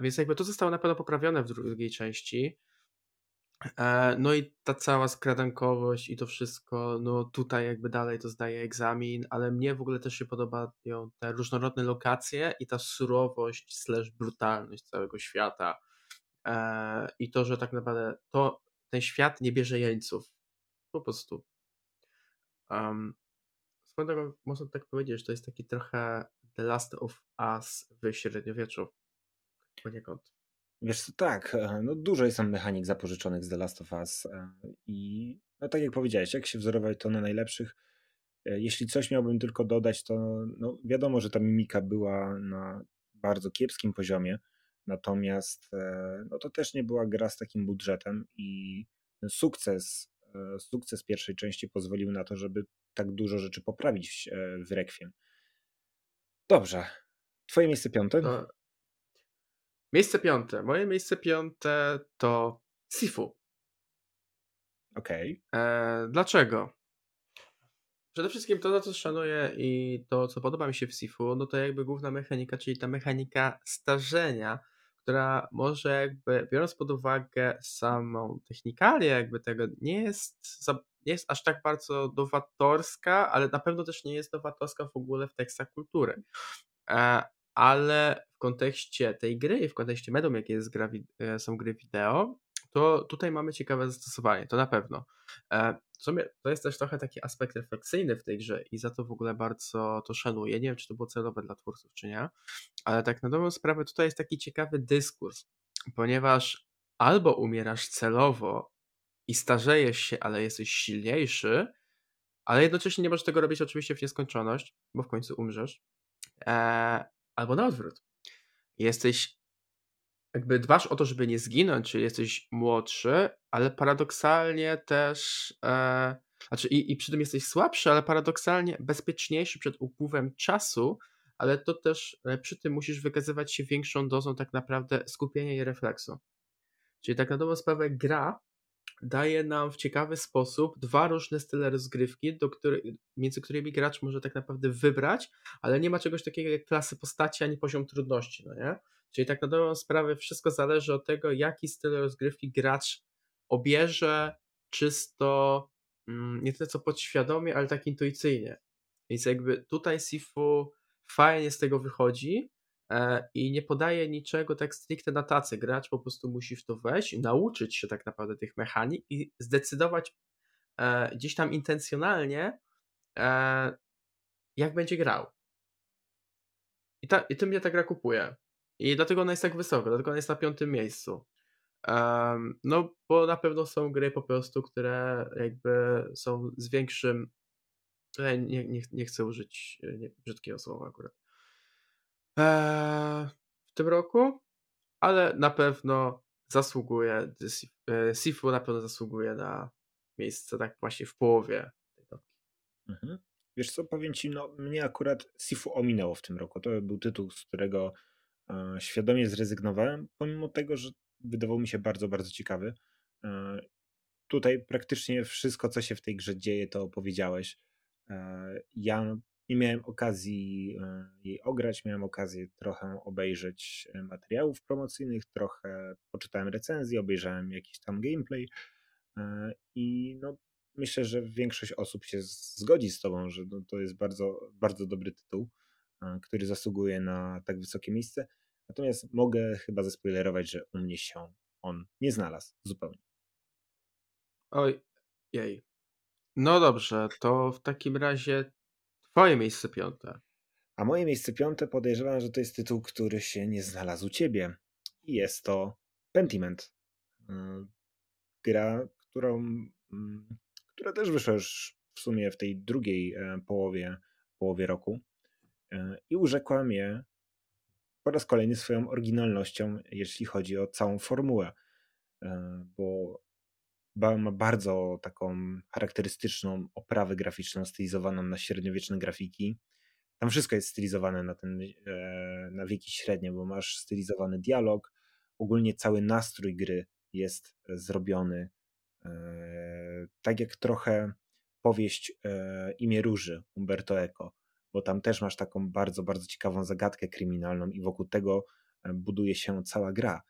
Więc jakby to zostało na pewno poprawione w drugiej części. No i ta cała skradankowość i to wszystko, no tutaj jakby dalej to zdaje egzamin, ale mnie w ogóle też się podobają te różnorodne lokacje i ta surowość / brutalność całego świata i to, że tak naprawdę ten świat nie bierze jeńców, po prostu. Swoją drogą można tak powiedzieć, że to jest taki trochę The Last of Us w średniowieczu poniekąd. Wiesz co, tak, no dużo jest tam mechanik zapożyczonych z The Last of Us i no tak jak powiedziałeś, jak się wzorować to na najlepszych. Jeśli coś miałbym tylko dodać, to no wiadomo, że ta mimika była na bardzo kiepskim poziomie, Natomiast no to też nie była gra z takim budżetem i sukces pierwszej części pozwolił na to, żeby tak dużo rzeczy poprawić w Requiem. Dobrze. Twoje miejsce piąte? Miejsce piąte. Moje miejsce piąte to SIFU. Okej. Okay. Dlaczego? Przede wszystkim to, za co szanuję i to, co podoba mi się w SIFU, no to jakby główna mechanika, czyli ta mechanika starzenia, która może jakby, biorąc pod uwagę samą technikalię jakby tego, nie jest aż tak bardzo nowatorska, ale na pewno też nie jest nowatorska w ogóle w tekstach kultury. Ale w kontekście tej gry i w kontekście medium, jakie jest są gry wideo, to tutaj mamy ciekawe zastosowanie, to na pewno. W sumie to jest też trochę taki aspekt refleksyjny w tej grze i za to w ogóle bardzo to szanuję. Nie wiem, czy to było celowe dla twórców, czy nie, ale tak na dobrą sprawę tutaj jest taki ciekawy dyskurs, ponieważ albo umierasz celowo i starzejesz się, ale jesteś silniejszy, ale jednocześnie nie możesz tego robić oczywiście w nieskończoność, bo w końcu umrzesz, albo na odwrót. Jakby dbasz o to, żeby nie zginąć, czyli jesteś młodszy, ale paradoksalnie też, przy tym jesteś słabszy, ale paradoksalnie bezpieczniejszy przed upływem czasu, ale to też przy tym musisz wykazywać się większą dozą tak naprawdę skupienia i refleksu. Czyli tak na dobrą sprawę gra daje nam w ciekawy sposób dwa różne style rozgrywki, między którymi gracz może tak naprawdę wybrać, ale nie ma czegoś takiego jak klasy postaci ani poziom trudności, no nie? Czyli tak na dobrą sprawę wszystko zależy od tego, jaki styl rozgrywki gracz obierze czysto, nie tyle co podświadomie, ale tak intuicyjnie. Więc jakby tutaj SIFU fajnie z tego wychodzi i nie podaje niczego tak stricte na tacy. Gracz po prostu musi w to wejść i nauczyć się tak naprawdę tych mechanik i zdecydować gdzieś tam intencjonalnie, jak będzie grał. I tym mnie ta gra kupuje. I dlatego ona jest tak wysoka, dlatego ona jest na piątym miejscu. No bo na pewno są gry po prostu, które jakby są z większym... Nie chcę użyć brzydkiego słowa akurat. W tym roku, ale na pewno zasługuje, SIFU na pewno zasługuje na miejsce tak właśnie w połowie tej topki. Mhm. Wiesz co, powiem ci, no mnie akurat SIFU ominęło w tym roku. To był tytuł, z którego świadomie zrezygnowałem, pomimo tego, że wydawał mi się bardzo, bardzo ciekawy. Tutaj praktycznie wszystko, co się w tej grze dzieje, to opowiedziałeś. Ja nie miałem okazji jej ograć, miałem okazję trochę obejrzeć materiałów promocyjnych, trochę poczytałem recenzji, obejrzałem jakiś tam gameplay i no, myślę, że większość osób się zgodzi z tobą, że no, to jest bardzo, bardzo dobry tytuł, który zasługuje na tak wysokie miejsce. Natomiast mogę chyba zaspoilerować, że u mnie się on nie znalazł zupełnie. Oj, jej. No dobrze, to w takim razie twoje miejsce piąte. A moje miejsce piąte, podejrzewam, że to jest tytuł, który się nie znalazł u ciebie. I jest to Pentiment. Gra, która też wyszła już w sumie w tej drugiej połowie roku. I urzekła mnie po raz kolejny swoją oryginalnością, jeśli chodzi o całą formułę, bo ma bardzo taką charakterystyczną oprawę graficzną stylizowaną na średniowieczne grafiki. Tam wszystko jest stylizowane na wieki średnie, bo masz stylizowany dialog, ogólnie cały nastrój gry jest zrobiony tak jak trochę powieść Imię Róży Umberto Eco, bo tam też masz taką bardzo, bardzo ciekawą zagadkę kryminalną i wokół tego buduje się cała gra.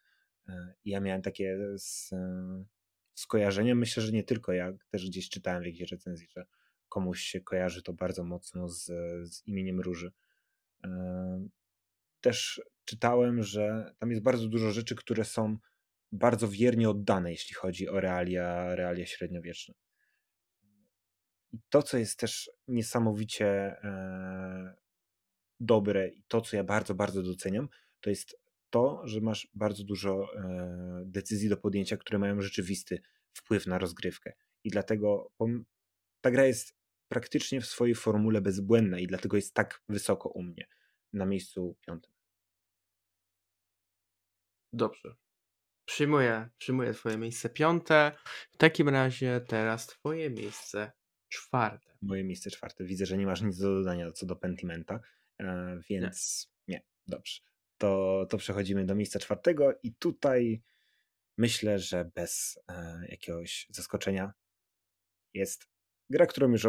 Ja miałem takie skojarzenia, myślę, że nie tylko ja, też gdzieś czytałem w jakiejś recenzji, że komuś się kojarzy to bardzo mocno z Imieniem Róży. Też czytałem, że tam jest bardzo dużo rzeczy, które są bardzo wiernie oddane, jeśli chodzi o realia średniowieczne. I to, co jest też niesamowicie dobre i to, co ja bardzo, bardzo doceniam, to jest to, że masz bardzo dużo decyzji do podjęcia, które mają rzeczywisty wpływ na rozgrywkę. I dlatego ta gra jest praktycznie w swojej formule bezbłędna i dlatego jest tak wysoko u mnie, na miejscu piątym. Dobrze. Przyjmuję twoje miejsce piąte. W takim razie teraz twoje miejsce czwarte. Moje miejsce czwarte. Widzę, że nie masz nic do dodania co do Pentimenta, więc nie. Dobrze. To przechodzimy do miejsca czwartego i tutaj myślę, że bez jakiegoś zaskoczenia jest gra, którą już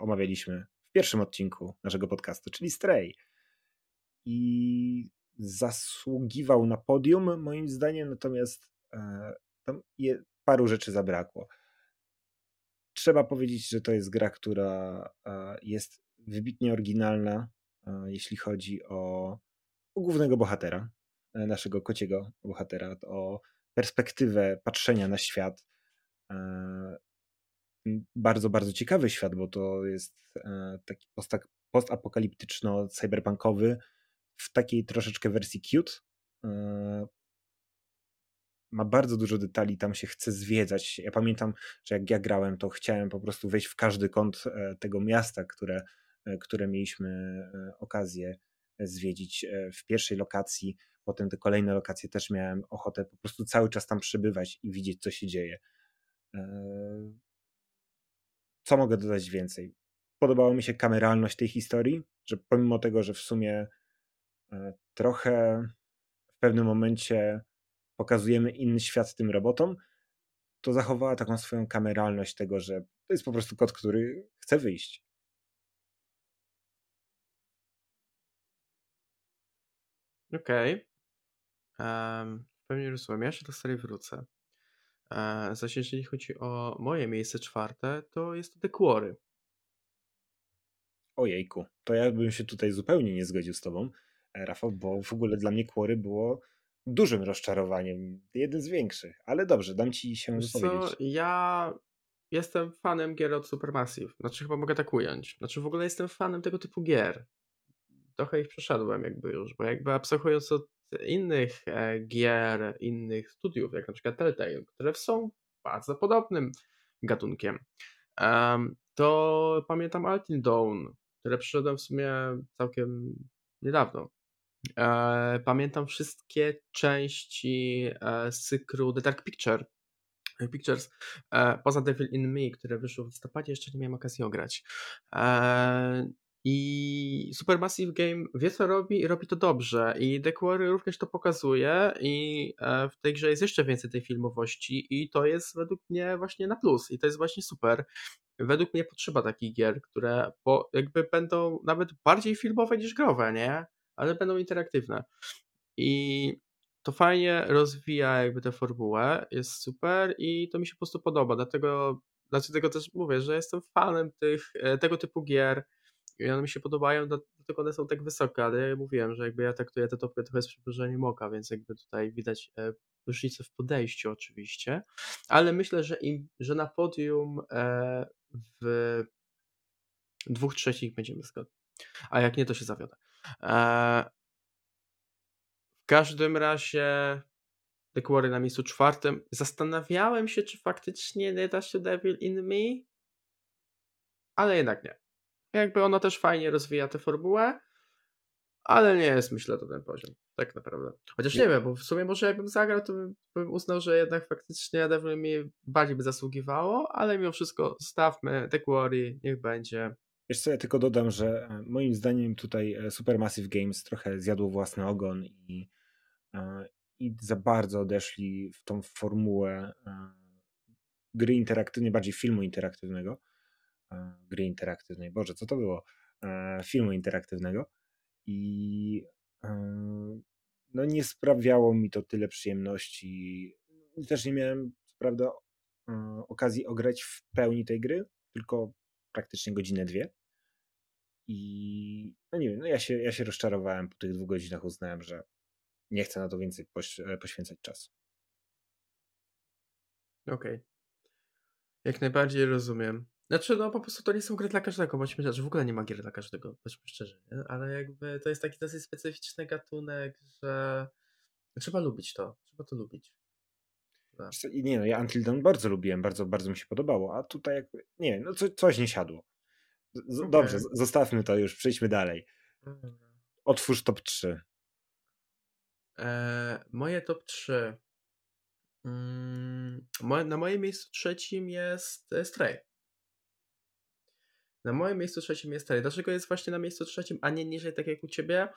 omawialiśmy w pierwszym odcinku naszego podcastu, czyli Stray. I zasługiwał na podium moim zdaniem, natomiast tam paru rzeczy zabrakło. Trzeba powiedzieć, że to jest gra, która jest wybitnie oryginalna, jeśli chodzi o głównego bohatera, naszego kociego bohatera, o perspektywę patrzenia na świat. Bardzo, bardzo ciekawy świat, bo to jest taki postapokaliptyczno-cyberpunkowy w takiej troszeczkę wersji cute. Ma bardzo dużo detali, tam się chce zwiedzać. Ja pamiętam, że jak ja grałem, to chciałem po prostu wejść w każdy kąt tego miasta, które mieliśmy okazję zwiedzić w pierwszej lokacji. Potem te kolejne lokacje też miałem ochotę po prostu cały czas tam przebywać i widzieć, co się dzieje. Co mogę dodać więcej? Podobała mi się kameralność tej historii, że pomimo tego, że w sumie trochę w pewnym momencie pokazujemy inny świat tym robotom, to zachowała taką swoją kameralność tego, że to jest po prostu kot, który chce wyjść. Okej. Pewnie już rozumiem. Ja się do serii wrócę. Zaś jeżeli chodzi o moje miejsce czwarte, to jest to The Quarry. Ojejku, to ja bym się tutaj zupełnie nie zgodził z tobą, Rafał, bo w ogóle dla mnie Quarry było dużym rozczarowaniem, jeden z większych, ale dobrze, dam ci się wypowiedzieć. Ja jestem fanem gier od Supermassive, znaczy chyba mogę tak ująć, znaczy w ogóle jestem fanem tego typu gier, trochę ich przeszedłem jakby już, bo jakby abstrahując od innych gier, innych studiów, jak na przykład Telltale, które są bardzo podobnym gatunkiem, to pamiętam Until Dawn, które przyszedłem w sumie całkiem niedawno. Pamiętam wszystkie części z cyklu The Dark Pictures, poza Devil in Me, które wyszło w listopadzie, jeszcze nie miałem okazji grać. I Supermassive Game wie co robi i robi to dobrze i The Quarry również to pokazuje i w tej grze jest jeszcze więcej tej filmowości i to jest według mnie właśnie na plus i to jest właśnie super. Według mnie potrzeba takich gier, które jakby będą nawet bardziej filmowe niż growe, nie? Ale będą interaktywne i to fajnie rozwija jakby tę formułę, jest super i to mi się po prostu podoba, dlatego też mówię, że jestem fanem tego typu gier. I one mi się podobają, dlatego one są tak wysokie, ale ja mówiłem, że jakby ja traktuję tę topkę trochę z przybliżeniem oka, więc jakby tutaj widać różnicę w podejściu oczywiście, ale myślę, że na podium w 2/3 będziemy zgodni, a jak nie, to się zawiodę. W każdym razie The Quarry na miejscu czwartym. Zastanawiałem się, czy faktycznie nie da się Devil in Me, ale jednak nie. Jakby ona też fajnie rozwija tę formułę, ale nie jest, myślę, to ten poziom, tak naprawdę. Chociaż nie wiem, bo w sumie może jakbym zagrał, to bym uznał, że jednak faktycznie Devil mi bardziej by zasługiwało, ale mimo wszystko stawmy The Quarry, niech będzie. Wiesz co, ja tylko dodam, że moim zdaniem tutaj Supermassive Games trochę zjadło własny ogon i za bardzo odeszli w tą formułę gry interaktywnej, bardziej filmu interaktywnego. Gry interaktywnej. Boże, co to było? Filmu interaktywnego. I no nie sprawiało mi to tyle przyjemności. Też nie miałem, co prawda, okazji ograć w pełni tej gry, tylko praktycznie godzinę, dwie. I no nie wiem, no ja się rozczarowałem po tych 2 godzinach. Uznałem, że nie chcę na to więcej poświęcać czasu. Okej. Jak najbardziej rozumiem. Znaczy, no po prostu to nie są gry dla każdego, bądźmy szczerzy, w ogóle nie ma gier dla każdego, bądźmy szczerzy, nie? Ale jakby to jest taki dosyć specyficzny gatunek, że trzeba to lubić. No. Nie no, ja Until Dawn bardzo lubiłem, bardzo, bardzo mi się podobało, a tutaj jakby, nie wiem, no coś nie siadło. Okay. Dobrze, zostawmy to już, przejdźmy dalej. Otwórz top 3. Moje top 3. Na moim miejscu trzecim jest Stray. Dlaczego jest właśnie na miejscu trzecim, a nie niżej, tak jak u ciebie?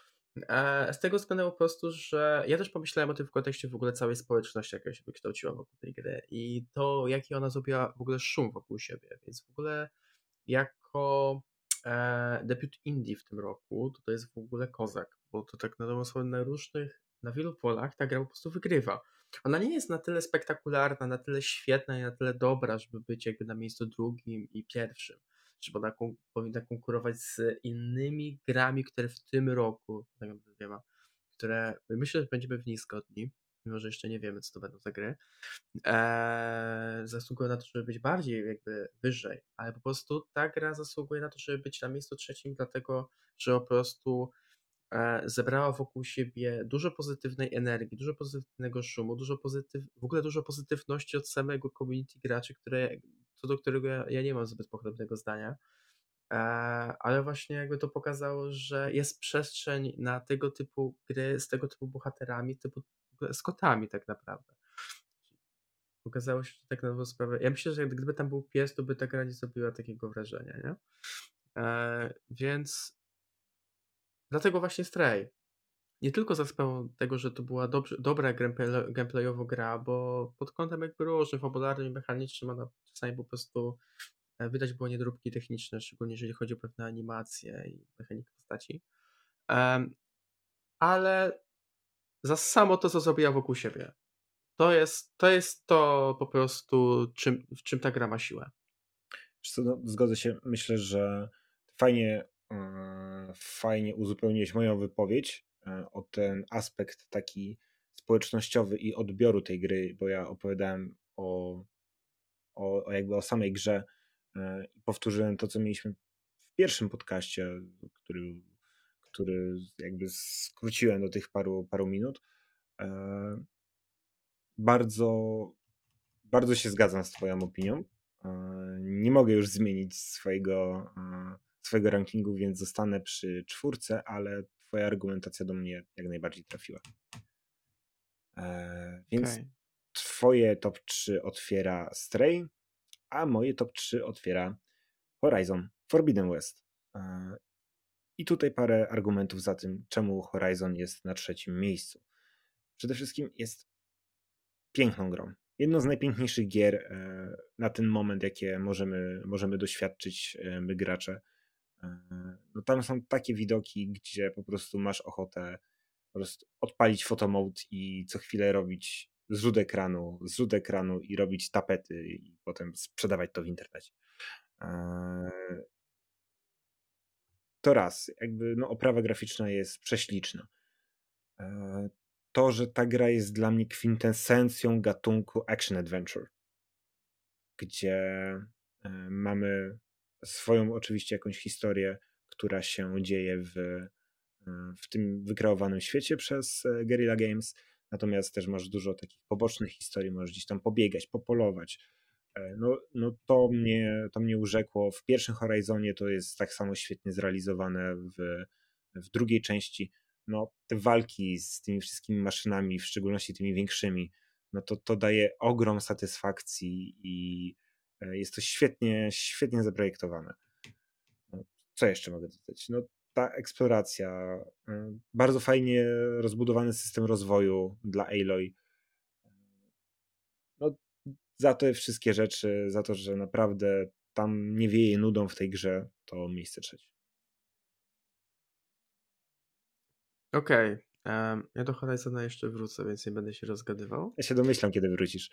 Z tego względu po prostu, że ja też pomyślałem o tym w kontekście w ogóle całej społeczności, jaka się wykształciła wokół tej gry i to, jaki ona zrobiła w ogóle szum wokół siebie, więc w ogóle jako debiut indie w tym roku, to jest w ogóle kozak, bo to tak na dobrą sprawę na wielu polach ta gra po prostu wygrywa. Ona nie jest na tyle spektakularna, na tyle świetna i na tyle dobra, żeby być jakby na miejscu drugim i pierwszym. Bo ona powinna konkurować z innymi grami, które w tym roku, tak naprawdę wiemy, które myślę, że będziemy w niej zgodni, mimo że jeszcze nie wiemy, co to będą za gry, zasługuje na to, żeby być bardziej jakby wyżej, ale po prostu ta gra zasługuje na to, żeby być na miejscu trzecim, dlatego, że po prostu zebrała wokół siebie dużo pozytywnej energii, dużo pozytywnego szumu, w ogóle dużo pozytywności od samego community graczy, co do którego ja nie mam zbyt pochlebnego zdania, ale właśnie jakby to pokazało, że jest przestrzeń na tego typu gry z tego typu bohaterami, z kotami tak naprawdę. Okazało się, że tak na dobrą sprawę, ja myślę, że gdyby tam był pies, to by ta gra nie zrobiła takiego wrażenia, nie? Więc dlatego właśnie Stray. Nie tylko za sprawą tego, że to była dobra gameplayowa gra, bo pod kątem jakby różnym, fabularnym i mechanicznym, ona czasami po prostu widać było niedróbki techniczne, szczególnie jeżeli chodzi o pewne animacje i mechanikę postaci. Ale za samo to, co zrobiła wokół siebie. To jest po prostu, w czym ta gra ma siłę. Zgodzę się, myślę, że fajnie uzupełniłeś moją wypowiedź o ten aspekt taki społecznościowy i odbioru tej gry, bo ja opowiadałem o jakby o samej grze i powtórzyłem to, co mieliśmy w pierwszym podcaście, który jakby skróciłem do tych paru minut. Bardzo, bardzo się zgadzam z twoją opinią. Nie mogę już zmienić swojego rankingu, więc zostanę przy 4, ale twoja argumentacja do mnie jak najbardziej trafiła. Więc okay. Twoje top 3 otwiera Stray, a moje top 3 otwiera Horizon Forbidden West. I tutaj parę argumentów za tym, czemu Horizon jest na trzecim miejscu. Przede wszystkim jest piękną grą. Jedną z najpiękniejszych gier na ten moment, jakie możemy doświadczyć my gracze. No tam są takie widoki, gdzie po prostu masz ochotę po prostu odpalić photomode i co chwilę robić zrzut ekranu i robić tapety i potem sprzedawać to w internecie. To raz, jakby no oprawa graficzna jest prześliczna. To, że ta gra jest dla mnie kwintesencją gatunku action adventure, gdzie mamy swoją oczywiście jakąś historię, która się dzieje w tym wykreowanym świecie przez Guerrilla Games, natomiast też masz dużo takich pobocznych historii, możesz gdzieś tam pobiegać, popolować. No to mnie urzekło. W pierwszym Horizonie to jest tak samo świetnie zrealizowane w drugiej części. No te walki z tymi wszystkimi maszynami, w szczególności tymi większymi, no to daje ogrom satysfakcji i jest to świetnie zaprojektowane. Co jeszcze mogę dodać? No, ta eksploracja, bardzo fajnie rozbudowany system rozwoju dla Aloy. No, za te wszystkie rzeczy, za to, że naprawdę tam nie wieje nudą w tej grze, to miejsce trzecie. Okej. Ja do Horizona jeszcze wrócę, więc nie będę się rozgadywał. Ja się domyślam, kiedy wrócisz.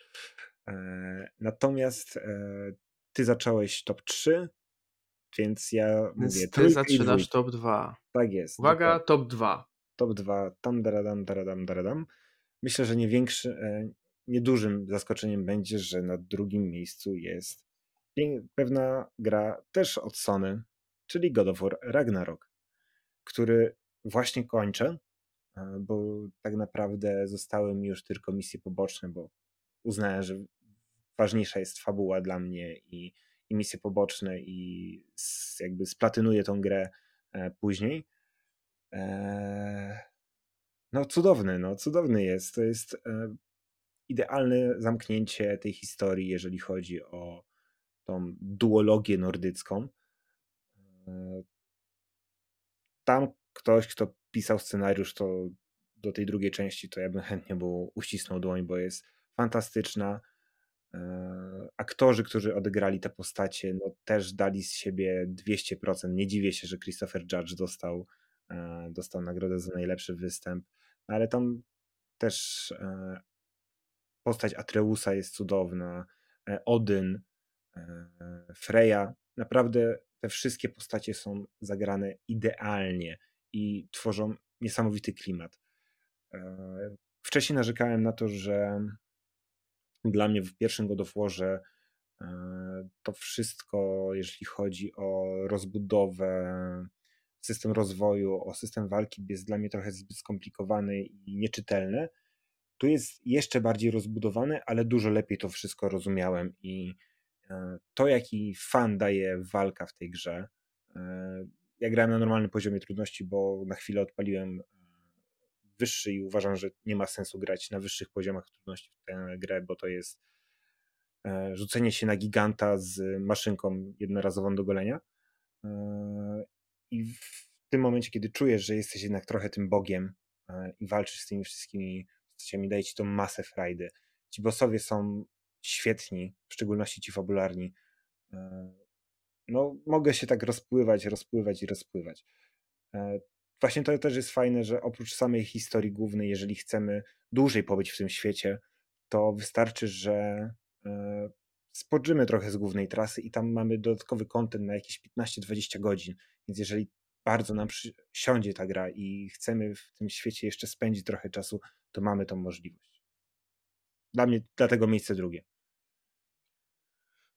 Natomiast ty zacząłeś top 3, więc ja mówię... Ty zaczynasz top 2. Tak jest. Uwaga, top 2. Top 2, tam daradam. Myślę, że niedużym zaskoczeniem będzie, że na drugim miejscu jest pewna gra też od Sony, czyli God of War Ragnarok, który właśnie kończę, bo tak naprawdę zostały mi już tylko misje poboczne, bo uznałem, że ważniejsza jest fabuła dla mnie i misje poboczne i jakby splatynuję tą grę później. Cudowny jest. To jest idealne zamknięcie tej historii, jeżeli chodzi o tą duologię nordycką. Tam ktoś, kto pisał scenariusz, to do tej drugiej części to ja bym chętnie uścisnął dłoń, bo jest fantastyczna. Aktorzy, którzy odegrali te postacie, no też dali z siebie 200%. Nie dziwię się, że Christopher Judge dostał nagrodę za najlepszy występ, ale tam też postać Atreusa jest cudowna, Odyn, Freya. Naprawdę te wszystkie postacie są zagrane idealnie i tworzą niesamowity klimat. Wcześniej narzekałem na to, że dla mnie w pierwszym God of Warze to wszystko, jeśli chodzi o rozbudowę, system rozwoju, o system walki, jest dla mnie trochę zbyt skomplikowany i nieczytelny. Tu jest jeszcze bardziej rozbudowany, ale dużo lepiej to wszystko rozumiałem i to, jaki fan daje walka w tej grze. Ja grałem na normalnym poziomie trudności, bo na chwilę odpaliłem wyższy i uważam, że nie ma sensu grać na wyższych poziomach trudności w tę grę, bo to jest rzucenie się na giganta z maszynką jednorazową do golenia. I w tym momencie, kiedy czujesz, że jesteś jednak trochę tym bogiem i walczysz z tymi wszystkimi postaciami, daje ci to masę frajdy. Ci bossowie są świetni, w szczególności ci fabularni. No, mogę się tak rozpływać. Właśnie to też jest fajne, że oprócz samej historii głównej, jeżeli chcemy dłużej pobyć w tym świecie, to wystarczy, że spoczymy trochę z głównej trasy i tam mamy dodatkowy content na jakieś 15-20 godzin. Więc jeżeli bardzo nam siądzie ta gra i chcemy w tym świecie jeszcze spędzić trochę czasu, to mamy tą możliwość. Dla mnie dlatego miejsce drugie.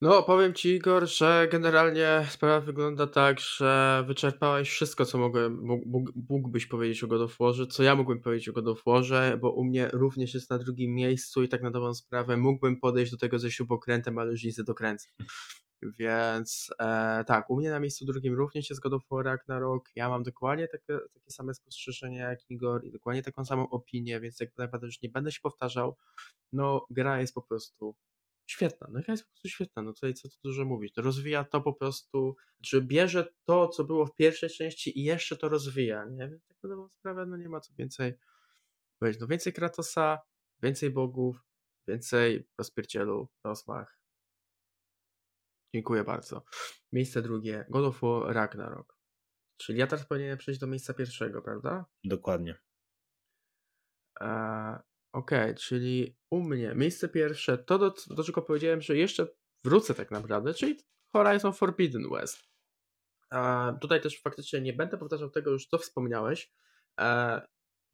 No, powiem ci, Igor, że generalnie sprawa wygląda tak, że wyczerpałeś wszystko, co mógłbyś powiedzieć o God of Warze, co ja mógłbym powiedzieć o God of Warze, bo u mnie również jest na drugim miejscu i tak na dobrą sprawę mógłbym podejść do tego ze śrubokrętem, ale już nic nie dokręcę. Więc tak, u mnie na miejscu drugim również jest God of War Ragnarok. Ja mam dokładnie takie same spostrzeżenia jak Igor i dokładnie taką samą opinię, więc tak naprawdę już nie będę się powtarzał. No, gra jest po prostu świetna, no tutaj co tu dużo mówić, no rozwija to po prostu, czy bierze to, co było w pierwszej części i jeszcze to rozwija, nie? Więc tak na sprawę, no nie ma co więcej powiedzieć, no więcej Kratosa, więcej bogów, więcej rozpierdzielu, rozmach. Dziękuję bardzo. Miejsce drugie, God of War Ragnarok, czyli ja teraz powinienem przejść do miejsca pierwszego, prawda? Dokładnie. Okej, czyli u mnie miejsce pierwsze, to do czego powiedziałem, że jeszcze wrócę tak naprawdę, czyli Horizon Forbidden West. Tutaj też faktycznie nie będę powtarzał tego już, co wspomniałeś,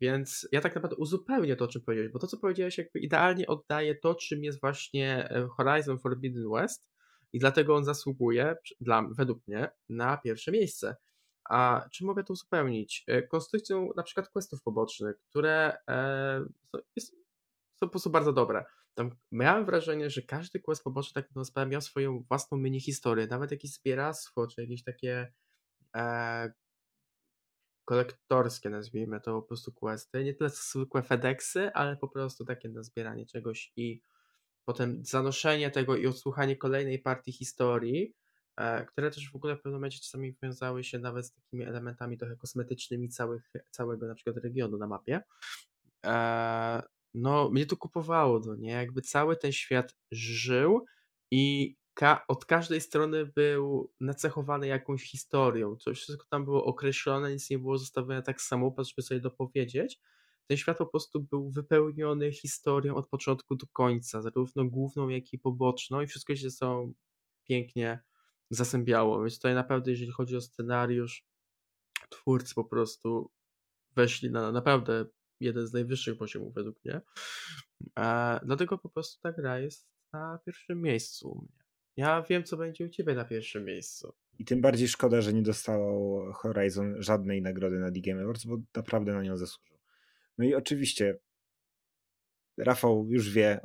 więc ja tak naprawdę uzupełnię to, o czym powiedziałeś, bo to, co powiedziałeś, jakby idealnie oddaje to, czym jest właśnie Horizon Forbidden West i dlatego on zasługuje, według mnie, na pierwsze miejsce. A czy mogę to uzupełnić? Konstrukcją na przykład questów pobocznych, które są po prostu bardzo dobre. Tam miałem wrażenie, że każdy quest poboczny tak naprawdę miał swoją własną mini historię, nawet jakieś zbieractwo, czy jakieś takie kolektorskie, nazwijmy to po prostu questy. Nie tyle co zwykłe FedExy, ale po prostu takie na zbieranie czegoś i potem zanoszenie tego i odsłuchanie kolejnej partii historii, które też w ogóle w pewnym momencie czasami wiązały się nawet z takimi elementami trochę kosmetycznymi całego na przykład regionu na mapie. No, mnie to kupowało, no nie? Jakby cały ten świat żył i od każdej strony był nacechowany jakąś historią. Coś wszystko tam było określone, nic nie było zostawione tak samo, żeby sobie dopowiedzieć. Ten świat po prostu był wypełniony historią od początku do końca, zarówno główną, jak i poboczną i wszystko się są pięknie zasębiało, więc tutaj naprawdę, jeżeli chodzi o scenariusz, twórcy po prostu weszli na naprawdę jeden z najwyższych poziomów według mnie, dlatego po prostu ta gra jest na pierwszym miejscu u mnie. Ja wiem, co będzie u ciebie na pierwszym miejscu. I tym bardziej szkoda, że nie dostał Horizon żadnej nagrody na The Game Awards, bo naprawdę na nią zasłużył. No i oczywiście Rafał już wie,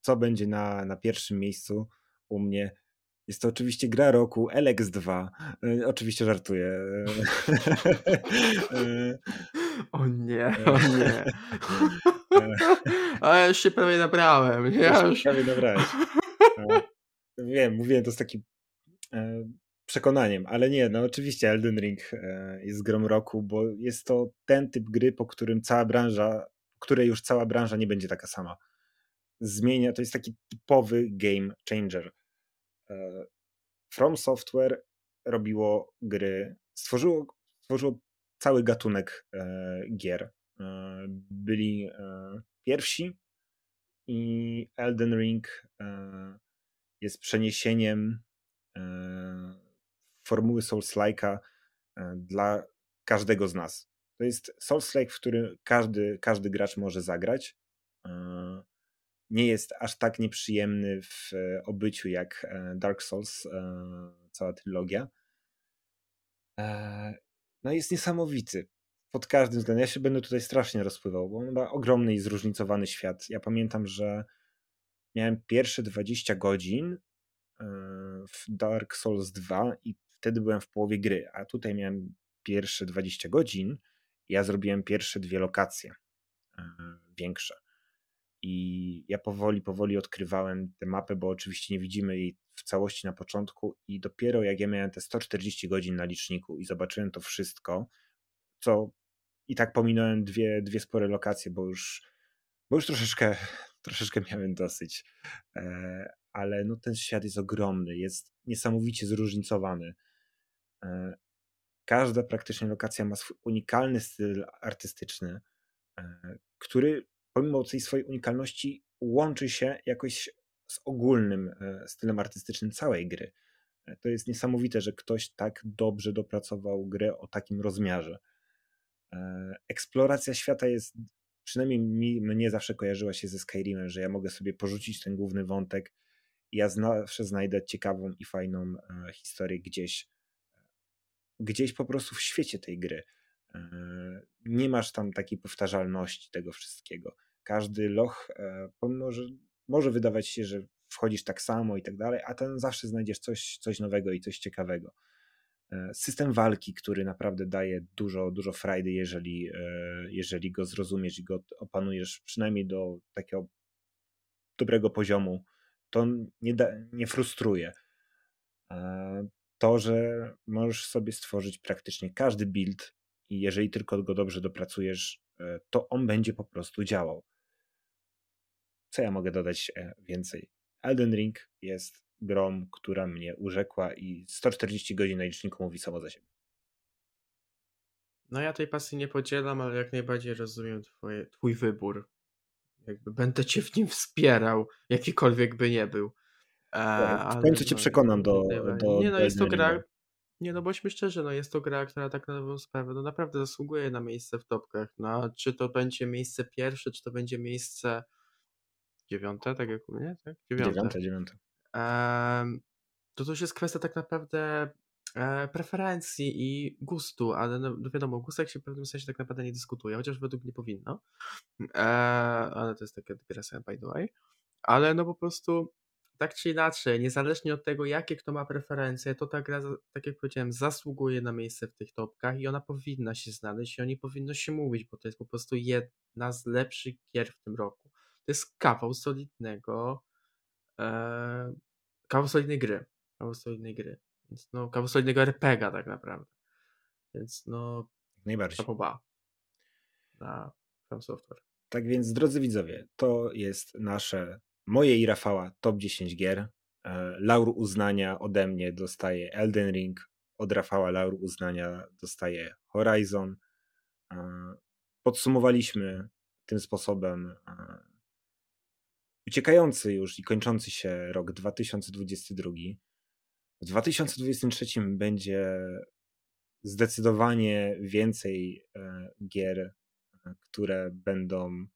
co będzie na pierwszym miejscu u mnie. Jest to oczywiście gra roku, LX2. Oczywiście żartuję. O nie, o nie. Ale już się prawie nabrałem. Wiem, mówiłem to z takim przekonaniem, ale nie, no oczywiście Elden Ring jest grą roku, bo jest to ten typ gry, po którym cała branża, której już cała branża nie będzie taka sama. Zmienia, to jest taki typowy game changer. From Software robiło gry, stworzyło cały gatunek gier. Byli pierwsi i Elden Ring jest przeniesieniem formuły Souls-like'a dla każdego z nas. To jest Souls-like, w którym każdy gracz może zagrać. Nie jest aż tak nieprzyjemny w obyciu jak Dark Souls, cała trylogia. No jest niesamowity pod każdym względem. Ja się będę tutaj strasznie rozpływał, bo on ma ogromny i zróżnicowany świat. Ja pamiętam, że miałem pierwsze 20 godzin w Dark Souls 2 i wtedy byłem w połowie gry, a tutaj miałem pierwsze 20 godzin i ja zrobiłem pierwsze 2 lokacje większe. I ja powoli odkrywałem tę mapę, bo oczywiście nie widzimy jej w całości na początku i dopiero jak ja miałem te 140 godzin na liczniku i zobaczyłem to wszystko, co i tak pominąłem dwie spore lokacje, bo już troszeczkę miałem dosyć, ale no ten świat jest ogromny, jest niesamowicie zróżnicowany. Każda praktycznie lokacja ma swój unikalny styl artystyczny, który pomimo tej swojej unikalności łączy się jakoś z ogólnym stylem artystycznym całej gry. To jest niesamowite, że ktoś tak dobrze dopracował grę o takim rozmiarze. Eksploracja świata jest, przynajmniej mnie zawsze kojarzyła się ze Skyrimem, że ja mogę sobie porzucić ten główny wątek i ja zawsze znajdę ciekawą i fajną historię gdzieś po prostu w świecie tej gry. Nie masz tam takiej powtarzalności tego wszystkiego. Każdy loch, pomimo że może wydawać się, że wchodzisz tak samo i tak dalej, a tam zawsze znajdziesz coś nowego i coś ciekawego. System walki, który naprawdę daje dużo frajdy, jeżeli go zrozumiesz i go opanujesz przynajmniej do takiego dobrego poziomu, to nie frustruje. To, że możesz sobie stworzyć praktycznie każdy build i jeżeli tylko go dobrze dopracujesz, to on będzie po prostu działał. Co ja mogę dodać więcej? Elden Ring jest grą, która mnie urzekła i 140 godzin na liczniku mówi samo za siebie. No ja tej pasji nie podzielam, ale jak najbardziej rozumiem twój wybór. Jakby będę cię w nim wspierał, jakikolwiek by nie był. W końcu cię przekonam do nie, no jest to gra. Nie, no bądźmy szczerzy, no jest to gra, która tak na dobrą sprawę, no naprawdę zasługuje na miejsce w topkach. No, czy to będzie miejsce pierwsze, czy to będzie miejsce 9, tak jak u mnie, tak? 9. To już jest kwestia tak naprawdę preferencji i gustu, ale no wiadomo, o gustach się w pewnym sensie tak naprawdę nie dyskutuje, chociaż według mnie powinno. Ale to jest taka dygresja by the way. Ale no po prostu tak czy inaczej, niezależnie od tego, jakie kto ma preferencje, to ta gra, tak jak powiedziałem, zasługuje na miejsce w tych topkach i ona powinna się znaleźć i o niej powinno się mówić, bo to jest po prostu jedna z lepszych gier w tym roku. To jest kawał solidnej gry. Więc no, kawał solidnego RPGa tak naprawdę. Więc no, najbardziej. Zapoba na From Software. Tak więc, drodzy widzowie, to jest moje i Rafała top 10 gier. Laur uznania ode mnie dostaje Elden Ring, od Rafała laur uznania dostaje Horizon. Podsumowaliśmy tym sposobem uciekający już i kończący się rok 2022. W 2023 będzie zdecydowanie więcej gier, które będą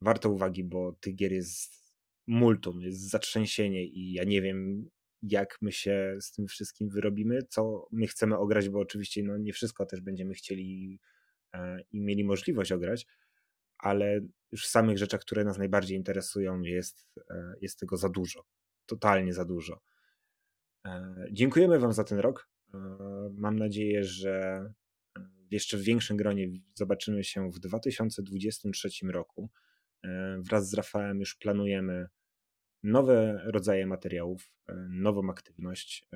warte uwagi, bo tych gier jest multum, jest zatrzęsienie i ja nie wiem, jak my się z tym wszystkim wyrobimy, co my chcemy ograć, bo oczywiście no, nie wszystko też będziemy chcieli i mieli możliwość ograć, ale już w samych rzeczach, które nas najbardziej interesują, jest tego za dużo. Totalnie za dużo. Dziękujemy wam za ten rok. Mam nadzieję, że jeszcze w większym gronie zobaczymy się w 2023 roku. Wraz z Rafałem już planujemy nowe rodzaje materiałów, nową aktywność.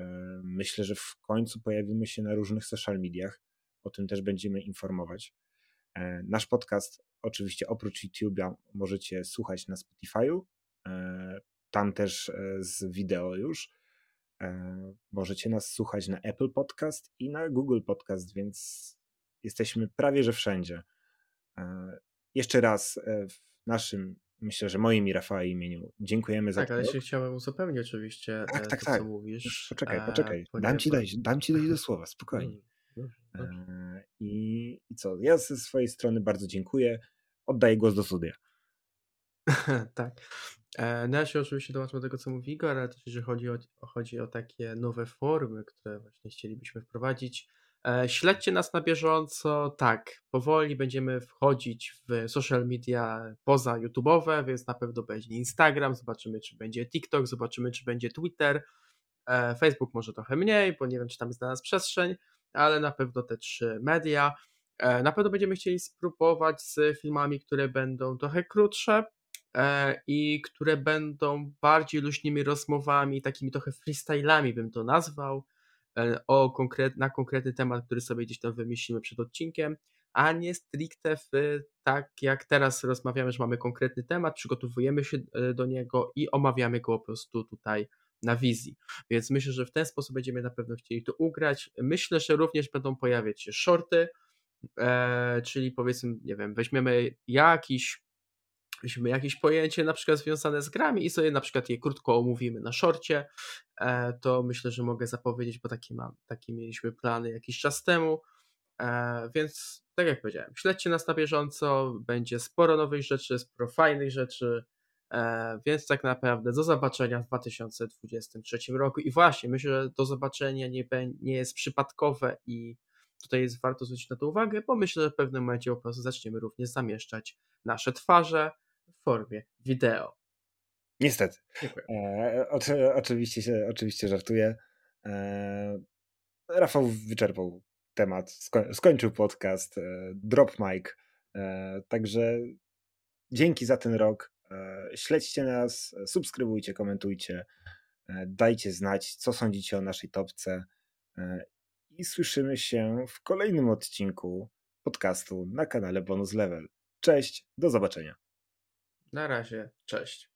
Myślę, że w końcu pojawimy się na różnych social mediach. O tym też będziemy informować. Nasz podcast oczywiście oprócz YouTube'a możecie słuchać na Spotify'u. Tam też z wideo już. Możecie nas słuchać na Apple Podcast i na Google Podcast, więc jesteśmy prawie że wszędzie. Jeszcze raz w naszym, myślę, że moim i Rafała imieniu dziękujemy za to. Tak, ale się chciałem uzupełnić oczywiście co mówisz. Poczekaj. Dam ci dojść do słowa, spokojnie. I co? Ja ze swojej strony bardzo dziękuję. Oddaję głos do studia. Tak. No ja się oczywiście dołączam do tego, co mówi Igor, ale też jeżeli chodzi o takie nowe formy, które właśnie chcielibyśmy wprowadzić, śledźcie nas na bieżąco, tak, powoli będziemy wchodzić w social media poza YouTube'owe, więc na pewno będzie Instagram, zobaczymy czy będzie TikTok, zobaczymy czy będzie Twitter, Facebook może trochę mniej, bo nie wiem czy tam jest dla nas przestrzeń, ale na pewno te trzy media. Na pewno będziemy chcieli spróbować z filmami, które będą trochę krótsze i które będą bardziej luźnymi rozmowami, takimi trochę freestylami bym to nazwał, na konkretny temat, który sobie gdzieś tam wymyślimy przed odcinkiem, a nie stricte tak jak teraz rozmawiamy, że mamy konkretny temat, przygotowujemy się do niego i omawiamy go po prostu tutaj na wizji. Więc myślę, że w ten sposób będziemy na pewno chcieli to ugrać. Myślę, że również będą pojawiać się shorty, czyli powiedzmy, nie wiem, weźmiemy jakieś pojęcie na przykład związane z grami i sobie na przykład je krótko omówimy na szorcie, to myślę, że mogę zapowiedzieć, bo takie mieliśmy plany jakiś czas temu, więc tak jak powiedziałem, śledźcie nas na bieżąco, będzie sporo nowych rzeczy, sporo fajnych rzeczy, więc tak naprawdę do zobaczenia w 2023 roku i właśnie myślę, że do zobaczenia nie jest przypadkowe i tutaj jest warto zwrócić na to uwagę, bo myślę, że w pewnym momencie po prostu zaczniemy również zamieszczać nasze twarze w formie wideo. Niestety. Oczywiście żartuję. Rafał wyczerpał temat, skończył podcast, drop mic. Także dzięki za ten rok. Śledźcie nas, subskrybujcie, komentujcie, dajcie znać, co sądzicie o naszej topce. I słyszymy się w kolejnym odcinku podcastu na kanale Bonus Level. Cześć, do zobaczenia. Na razie, cześć.